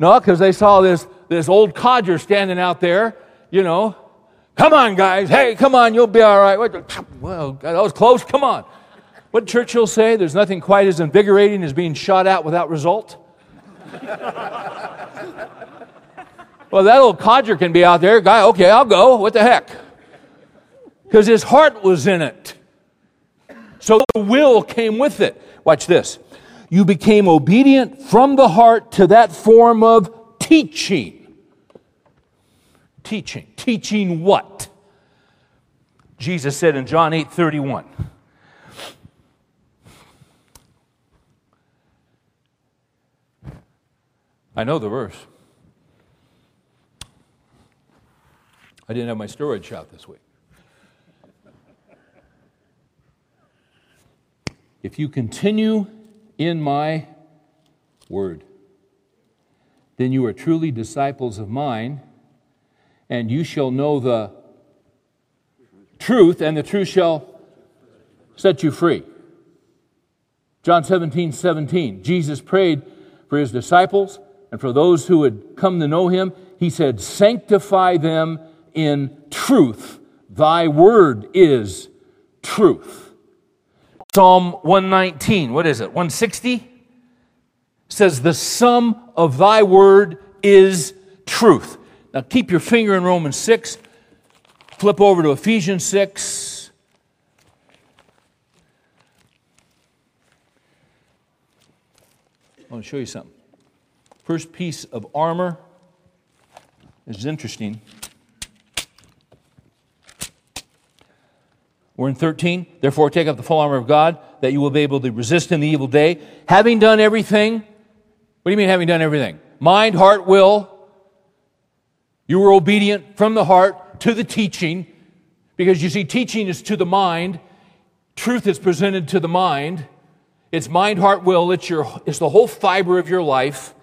No, because they saw this, this old codger standing out there, you know, come on, guys. Hey, come on. You'll be all right. Well, that was close. Come on. What did Churchill say? There's nothing quite as invigorating as being shot at without result. Well, that old codger can be out there. Guy, okay, I'll go. What the heck? Because his heart was in it. So the will came with it. Watch this. You became obedient from the heart to that form of teaching. Teaching. Teaching what? Jesus said in John eight thirty-one. I know the verse. I didn't have my storage out this week. If you continue in my word, then you are truly disciples of mine, and you shall know the truth, and the truth shall set you free. John seventeen seventeen, Jesus prayed for his disciples and for those who had come to know him. He said, sanctify them in truth. Thy word is truth. Psalm one nineteen, what is it, one sixty? Says, the sum of thy word is truth. Now, keep your finger in Romans six. Flip over to Ephesians six. I want to show you something. First piece of armor is interesting. We're in thirteen. Therefore, take up the full armor of God, that you will be able to resist in the evil day. Having done everything. What do you mean, having done everything? Mind, heart, will. You were obedient from the heart to the teaching, because you see, teaching is to the mind. Truth is presented to the mind. It's mind, heart, will. It's your, it's the whole fiber of your life.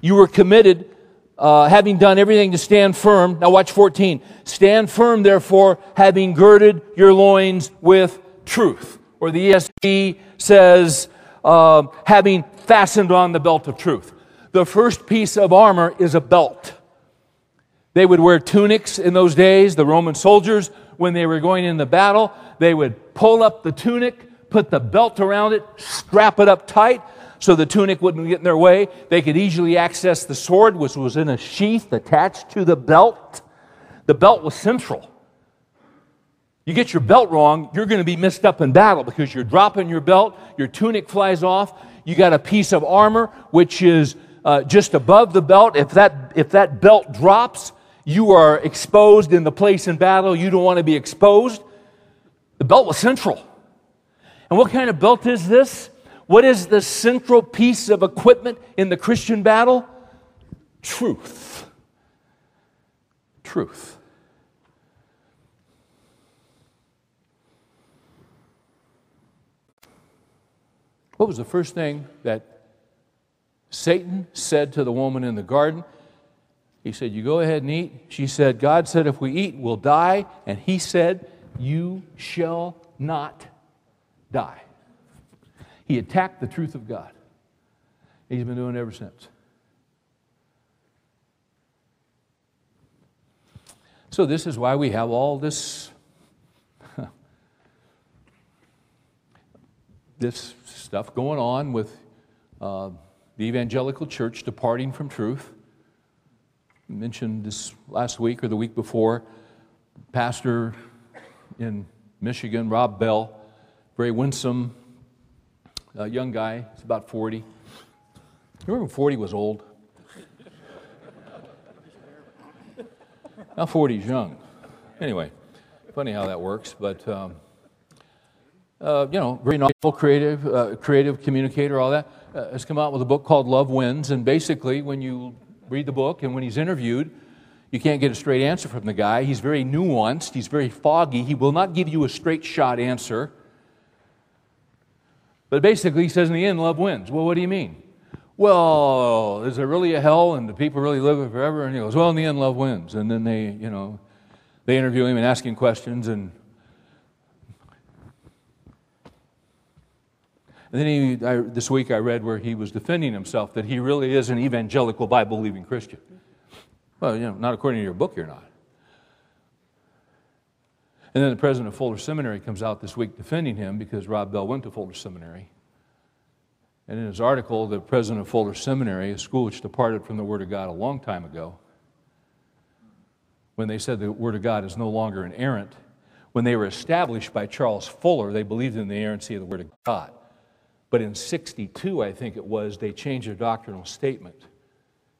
You were committed, uh, having done everything to stand firm. Now watch fourteen. Stand firm, therefore, having girded your loins with truth. Or the E S V says, uh, having fastened on the belt of truth. The first piece of armor is a belt. They would wear tunics in those days, the Roman soldiers, when they were going into battle. They would pull up the tunic, put the belt around it, strap it up tight so the tunic wouldn't get in their way. They could easily access the sword, which was in a sheath attached to the belt. The belt was central. You get your belt wrong, you're going to be messed up in battle, because you're dropping your belt, your tunic flies off, you got a piece of armor which is uh, just above the belt. If that, if that belt drops, you are exposed in the place in battle you don't want to be exposed. The belt was central. And what kind of belt is this? What is the central piece of equipment in the Christian battle? Truth. Truth. What was the first thing that Satan said to the woman in the garden? He said, you go ahead and eat. She said, God said, if we eat, we'll die. And he said, you shall not die. He attacked the truth of God. He's been doing it ever since. So this is why we have all this, this stuff going on with uh, the evangelical church departing from truth. I mentioned this last week or the week before, pastor in Michigan, Rob Bell, very winsome uh, young guy. He's about forty. Remember when forty was old? Now forty is young. Anyway, funny how that works. But, um, uh, you know, very novel, creative, uh, creative communicator, all that. Uh, has come out with a book called Love Wins. And basically, when you read the book and when he's interviewed, you can't get a straight answer from the guy. He's very nuanced. He's very foggy. He will not give you a straight shot answer. But basically, he says in the end, love wins. Well, what do you mean? Well, is there really a hell and do people really live it forever? And he goes, well, in the end, love wins. And then they, you know, they interview him and ask him questions. And, and then he, I, this week I read where he was defending himself that he really is an evangelical, Bible-believing Christian. Well, you know, not according to your book, you're not. And then the president of Fuller Seminary comes out this week defending him because Rob Bell went to Fuller Seminary. And in his article, the president of Fuller Seminary, a school which departed from the Word of God a long time ago, when they said the Word of God is no longer inerrant, when they were established by Charles Fuller, they believed in the inerrancy of the Word of God. But in sixty-two, I think it was, they changed their doctrinal statement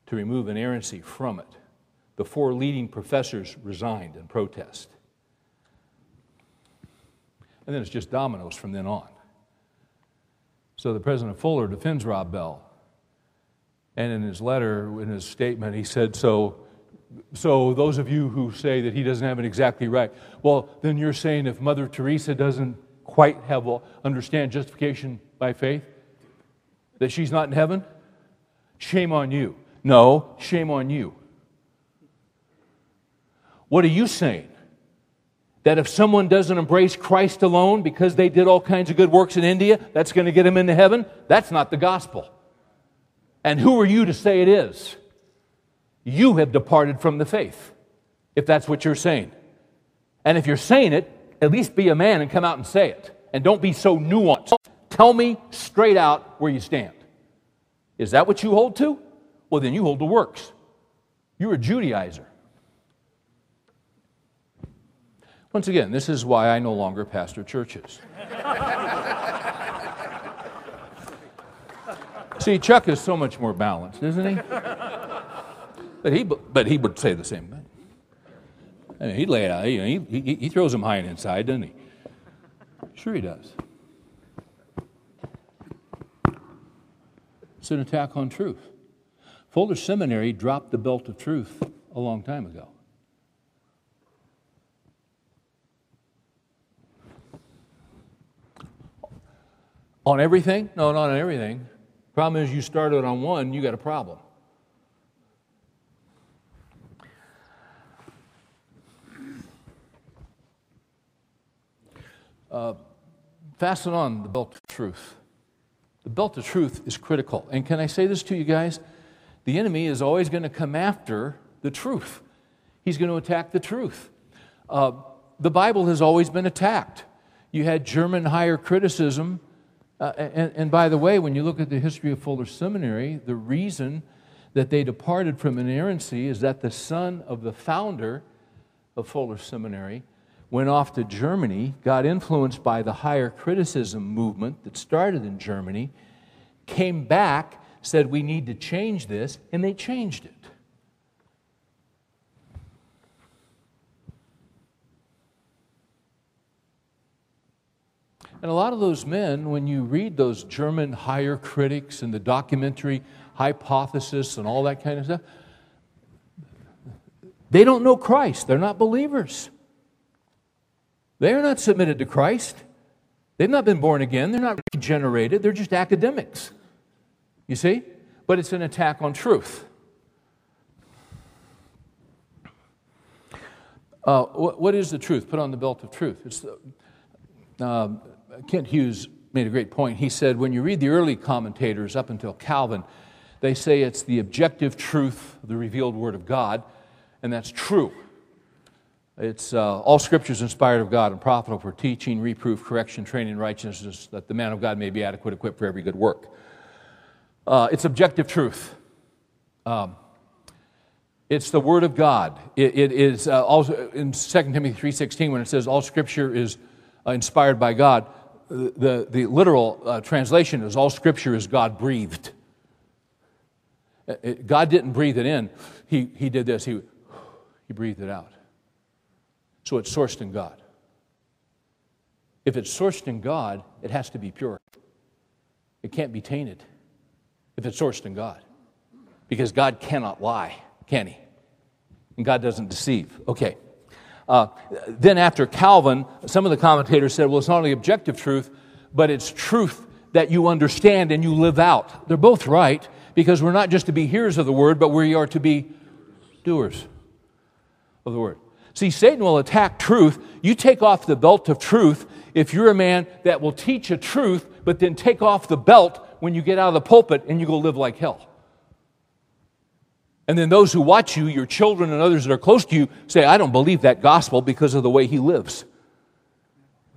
to remove inerrancy from it. The four leading professors resigned in protest. And then it's just dominoes from then on. So the president of Fuller defends Rob Bell. And in his letter, in his statement, he said, so, so those of you who say that he doesn't have it exactly right, well, then you're saying if Mother Teresa doesn't quite have a, understand justification by faith, that she's not in heaven? Shame on you. No, shame on you. What are you saying? That if someone doesn't embrace Christ alone because they did all kinds of good works in India, that's going to get them into heaven? That's not the gospel. And who are you to say it is? You have departed from the faith, if that's what you're saying. And if you're saying it, at least be a man and come out and say it. And don't be so nuanced. Tell me straight out where you stand. Is that what you hold to? Well, then you hold to works. You're a Judaizer. Once again, this is why I no longer pastor churches. See, Chuck is so much more balanced, isn't he? But he, but he would say the same thing. I mean, he'd lay it out. You know, he, he he throws them high and inside, doesn't he? Sure, he does. It's an attack on truth. Fuller Seminary dropped the belt of truth a long time ago. On everything? No, not on everything. Problem is, you started on one, you got a problem. Uh, fasten on the belt of truth. The belt of truth is critical. And can I say this to you guys? The enemy is always going to come after the truth. He's going to attack the truth. Uh, the Bible has always been attacked. You had German higher criticism. Uh, and, and by the way, when you look at the history of Fuller Seminary, the reason that they departed from inerrancy is that the son of the founder of Fuller Seminary went off to Germany, got influenced by the higher criticism movement that started in Germany, came back, said, we need to change this, and they changed it. And a lot of those men, when you read those German higher critics and the documentary hypothesis and all that kind of stuff, they don't know Christ. They're not believers. They're not submitted to Christ. They've not been born again. They're not regenerated. They're just academics. You see? But it's an attack on truth. Uh, what, what is the truth? Put on the belt of truth. It's the, uh, Kent Hughes made a great point. He said, when you read the early commentators up until Calvin, they say it's the objective truth of the revealed Word of God, and that's true. It's uh, all Scripture is inspired of God and profitable for teaching, reproof, correction, training, righteousness, that the man of God may be adequate, equipped for every good work. Uh, it's objective truth. Um, it's the Word of God. It, it is uh, also in Second Timothy three sixteen when it says all Scripture is uh, inspired by God. The the, the literal uh, translation is all Scripture is God breathed. It, God didn't breathe it in. He he did this. He he breathed it out. So it's sourced in God. If it's sourced in God, it has to be pure. It can't be tainted if it's sourced in God. Because God cannot lie, can He? And God doesn't deceive. Okay. Uh, then after Calvin, some of the commentators said, well, it's not only objective truth, but it's truth that you understand and you live out. They're both right, because we're not just to be hearers of the Word, but we are to be doers of the Word. See, Satan will attack truth. You take off the belt of truth if you're a man that will teach a truth, but then take off the belt when you get out of the pulpit and you go live like hell. And then those who watch you, your children and others that are close to you, say, I don't believe that gospel because of the way he lives.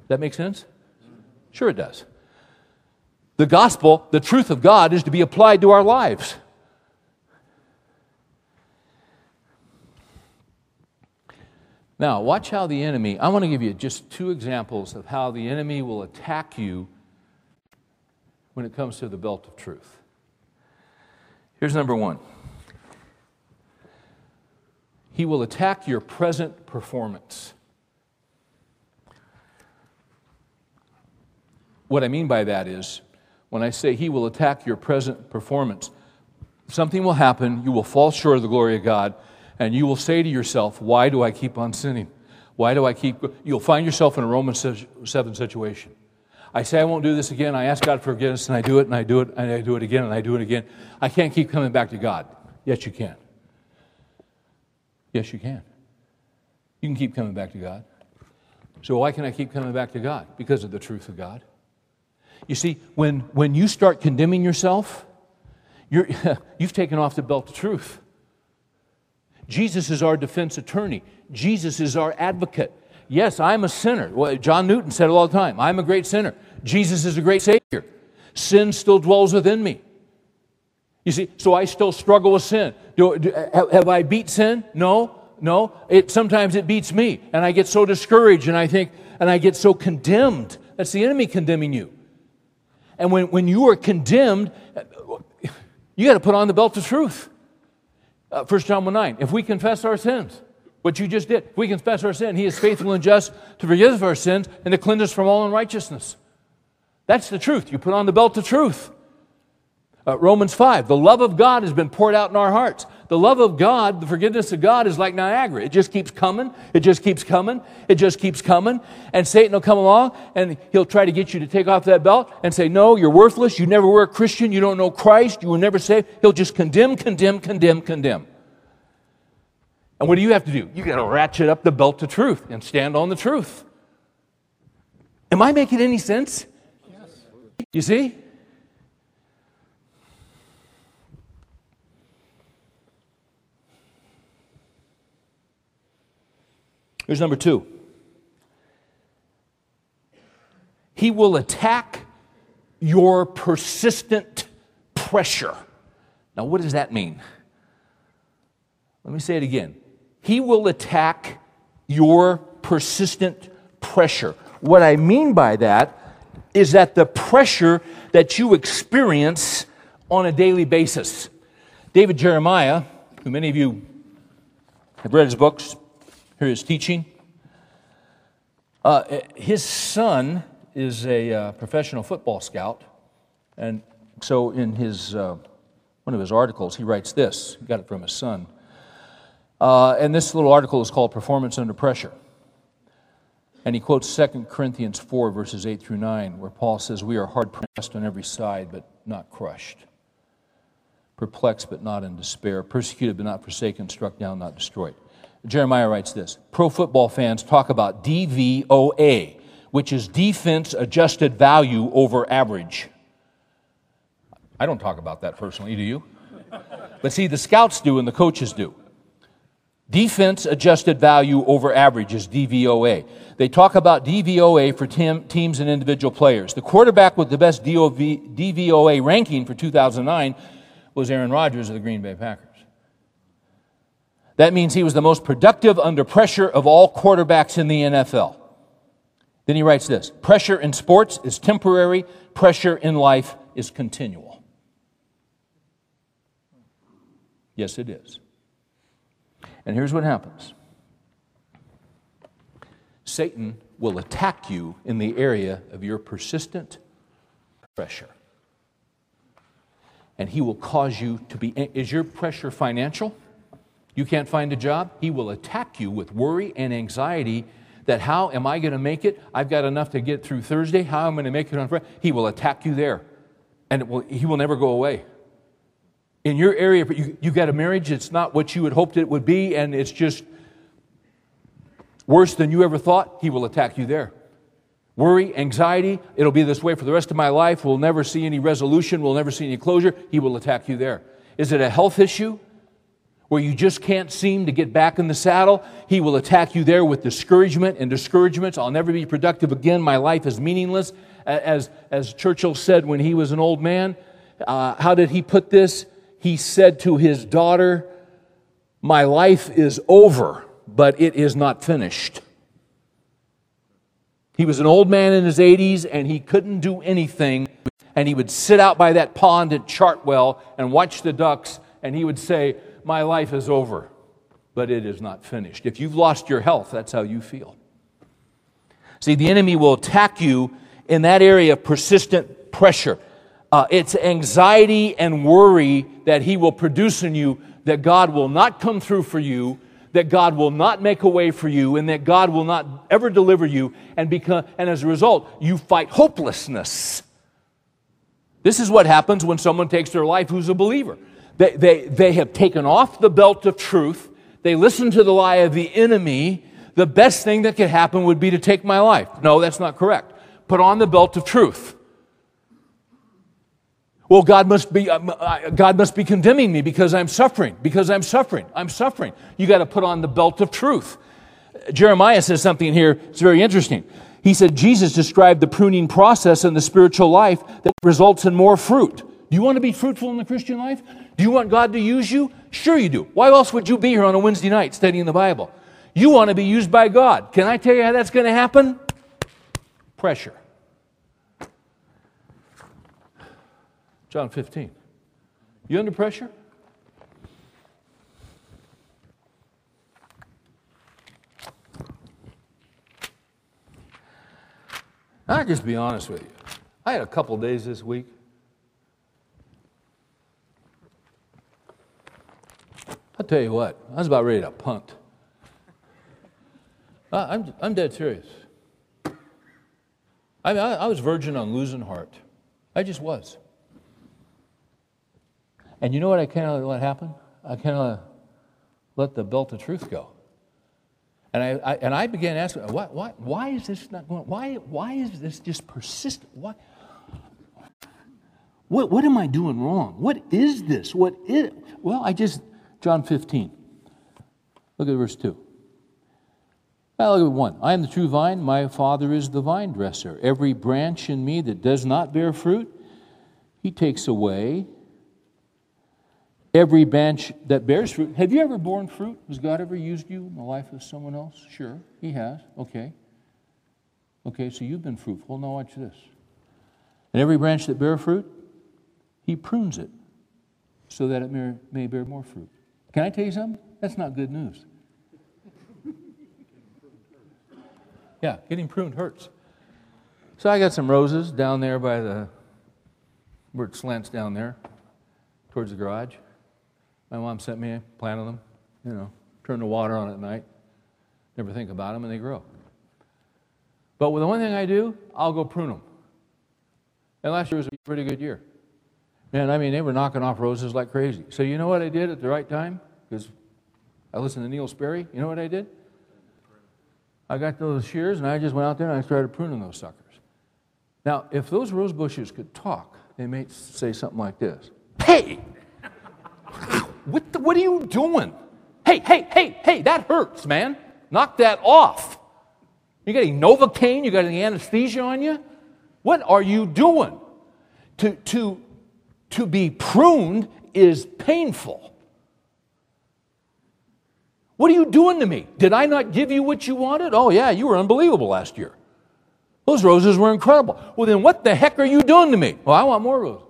That make sense? Sure it does. The gospel, the truth of God, is to be applied to our lives. Now, watch how the enemy, I want to give you just two examples of how the enemy will attack you when it comes to the belt of truth. Here's number one. He will attack your present performance. What I mean by that is, when I say he will attack your present performance, something will happen, you will fall short of the glory of God, and you will say to yourself, why do I keep on sinning? Why do I keep... You'll find yourself in a Romans seven situation. I say I won't do this again. I ask God for forgiveness, and I do it, and I do it, and I do it again, and I do it again. I can't keep coming back to God. Yes, you can. Yes, you can. You can keep coming back to God. So why can I keep coming back to God? Because of the truth of God. You see, when, when you start condemning yourself, you're, you've taken off the belt of truth. Jesus is our defense attorney. Jesus is our advocate. Yes, I'm a sinner. Well, John Newton said it all the time. I'm a great sinner. Jesus is a great Savior. Sin still dwells within me. You see, so I still struggle with sin. Do, do, have I beat sin? No, no. It, sometimes it beats me, and I get so discouraged, and I think, and I get so condemned. That's the enemy condemning you. And when, when you are condemned, you got to put on the belt of truth. Uh, First John one nine, if we confess our sins, what you just did, if we confess our sin, He is faithful and just to forgive us of our sins and to cleanse us from all unrighteousness. That's the truth. You put on the belt of truth. Uh, Romans five, the love of God has been poured out in our hearts. The love of God, the forgiveness of God is like Niagara. It just keeps coming. It just keeps coming. It just keeps coming. And Satan will come along and he'll try to get you to take off that belt and say, no, you're worthless. You never were a Christian. You don't know Christ. You were never saved. He'll just condemn, condemn, condemn, condemn. And what do you have to do? You got to ratchet up the belt to truth and stand on the truth. Am I making any sense? Yes. You see? Here's number two. He will attack your persistent pressure. Now, what does that mean? Let me say it again. He will attack your persistent pressure. What I mean by that is that the pressure that you experience on a daily basis. David Jeremiah, who many of you have read his books, hear his teaching. Uh, his son is a uh, professional football scout, and so in his uh, one of his articles, he writes this. He got it from his son. Uh, and this little article is called Performance Under Pressure. And he quotes Second Corinthians four, verses eight through nine, where Paul says, we are hard-pressed on every side, but not crushed. Perplexed, but not in despair. Persecuted, but not forsaken. Struck down, not destroyed. Jeremiah writes this. Pro football fans talk about D V O A, which is defense adjusted value over average. I don't talk about that personally, do you? But see, the scouts do and the coaches do. Defense adjusted value over average is D V O A. They talk about D V O A for team, teams and individual players. The quarterback with the best D V O A ranking for two thousand nine was Aaron Rodgers of the Green Bay Packers. That means he was the most productive under pressure of all quarterbacks in the N F L. Then he writes this, pressure in sports is temporary, pressure in life is continual. Yes, it is. And here's what happens. Satan will attack you in the area of your persistent pressure. And he will cause you to be... Is your pressure financial? You can't find a job? He will attack you with worry and anxiety that how am I going to make it? I've got enough to get through Thursday. How am I going to make it on Friday? He will attack you there. And it will, he will never go away. In your area, you, you got a marriage, it's not what you had hoped it would be, and it's just worse than you ever thought, he will attack you there. Worry, anxiety, it'll be this way for the rest of my life, we'll never see any resolution, we'll never see any closure, he will attack you there. Is it a health issue where you just can't seem to get back in the saddle? He will attack you there with discouragement and discouragements. I'll never be productive again, my life is meaningless. As, as Churchill said when he was an old man, uh, how did he put this? He said to his daughter, my life is over, but it is not finished. He was an old man in his eighties, and he couldn't do anything. And he would sit out by that pond at Chartwell and watch the ducks, and he would say, my life is over, but it is not finished. If you've lost your health, that's how you feel. See, the enemy will attack you in that area of persistent pressure. Uh, it's anxiety and worry that he will produce in you, that God will not come through for you, that God will not make a way for you, and that God will not ever deliver you, and become, and as a result, you fight hopelessness. This is what happens when someone takes their life who's a believer. They, they, they have taken off the belt of truth. They listen to the lie of the enemy. The best thing that could happen would be to take my life. No, that's not correct. Put on the belt of truth. Well, God must be God must be condemning me because I'm suffering, because I'm suffering, I'm suffering. You got to put on the belt of truth. Jeremiah says something here, it's very interesting. He said, Jesus described the pruning process in the spiritual life that results in more fruit. Do you want to be fruitful in the Christian life? Do you want God to use you? Sure you do. Why else would you be here on a Wednesday night studying the Bible? You want to be used by God. Can I tell you how that's going to happen? Pressure. John fifteen. You under pressure? I'll just be honest with you. I had a couple days this week. I'll tell you what, I was about ready to punt. I, I'm, I'm dead serious. I mean, I, I was virgin on losing heart. I just was. And you know what I cannot let happen? I cannot let the belt of truth go. And I, I and I began asking, why, why, why is this not going? Why, why is this just persistent? Why, what, what am I doing wrong? What is this? What is? Well, I just John fifteen. Look at verse two. Now look at one. I am the true vine. My Father is the vine dresser. Every branch in me that does not bear fruit, he takes away. Every branch that bears fruit. Have you ever borne fruit? Has God ever used you in the life of someone else? Sure, he has. Okay. Okay, so you've been fruitful. Now watch this. And every branch that bears fruit, he prunes it so that it may, may bear more fruit. Can I tell you something? That's not good news. Yeah, getting pruned hurts. So I got some roses down there by the, where it slants down there, towards the garage. My mom sent me, I planted them, you know, turn the water on at night, never think about them, and they grow. But the one thing I do, I'll go prune them. And last year was a pretty good year. And I mean, they were knocking off roses like crazy. So you know what I did at the right time? Because I listened to Neil Sperry. You know what I did? I got those shears and I just went out there and I started pruning those suckers. Now, if those rose bushes could talk, they may say something like this. Hey! What, the, what are you doing? Hey, hey, hey, hey, that hurts, man. Knock that off. You got any Novocaine? You got any anesthesia on you? What are you doing? To, to, to be pruned is painful. What are you doing to me? Did I not give you what you wanted? Oh, yeah, you were unbelievable last year. Those roses were incredible. Well, then what the heck are you doing to me? Well, I want more roses.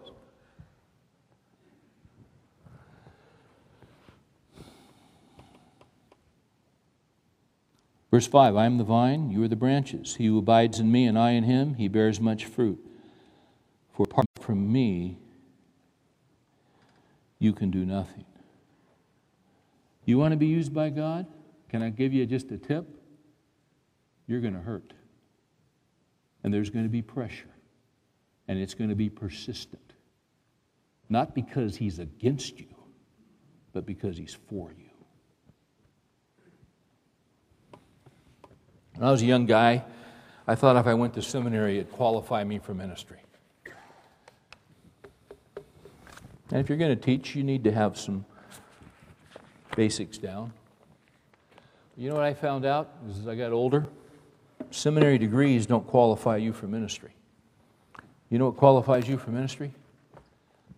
Verse five, I am the vine, you are the branches. He who abides in me and I in him, he bears much fruit. For apart from me, you can do nothing. You want to be used by God? Can I give you just a tip? You're going to hurt. And there's going to be pressure. And it's going to be persistent. Not because he's against you, but because he's for you. When I was a young guy, I thought if I went to seminary, it'd qualify me for ministry. And if you're going to teach, you need to have some basics down. You know what I found out as I got older? Seminary degrees don't qualify you for ministry. You know what qualifies you for ministry?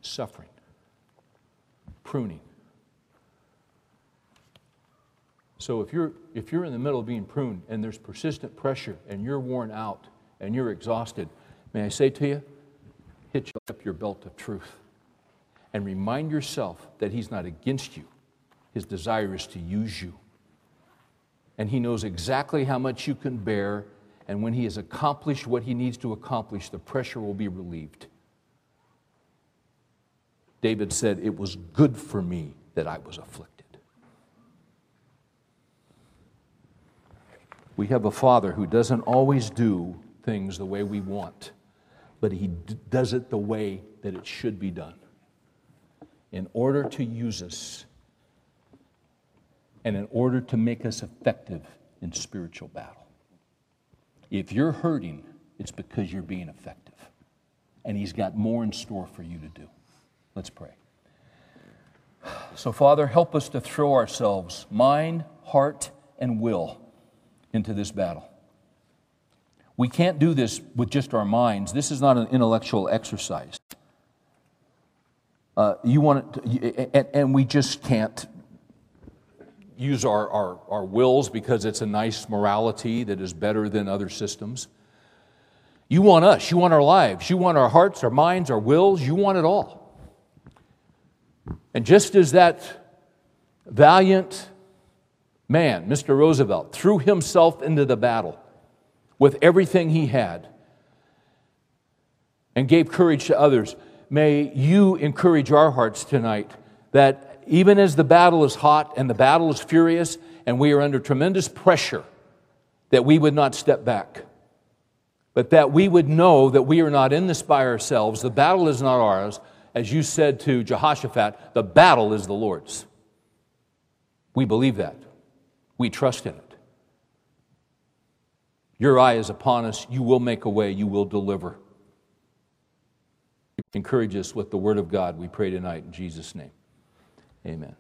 Suffering. Pruning. So if you're, if you're in the middle of being pruned and there's persistent pressure and you're worn out and you're exhausted, may I say to you, hitch up your belt of truth and remind yourself that he's not against you. His desire is to use you. And he knows exactly how much you can bear, and when he has accomplished what he needs to accomplish, the pressure will be relieved. David said, it was good for me that I was afflicted. We have a Father who doesn't always do things the way we want, but he d- does it the way that it should be done in order to use us and in order to make us effective in spiritual battle. If you're hurting, it's because you're being effective, and he's got more in store for you to do. Let's pray. So, Father, help us to throw ourselves, mind, heart, and will, into this battle. We can't do this with just our minds. This is not an intellectual exercise. Uh, you want to, and, and we just can't use our, our, our wills because it's a nice morality that is better than other systems. You want us. You want our lives. You want our hearts, our minds, our wills. You want it all. And just as that valiant man, Mister Roosevelt, threw himself into the battle with everything he had and gave courage to others. May you encourage our hearts tonight that even as the battle is hot and the battle is furious and we are under tremendous pressure, that we would not step back, but that we would know that we are not in this by ourselves. The battle is not ours. As you said to Jehoshaphat, the battle is the Lord's. We believe that. We trust in it. Your eye is upon us. You will make a way. You will deliver. Encourage us with the word of God, we pray tonight in Jesus' name. Amen.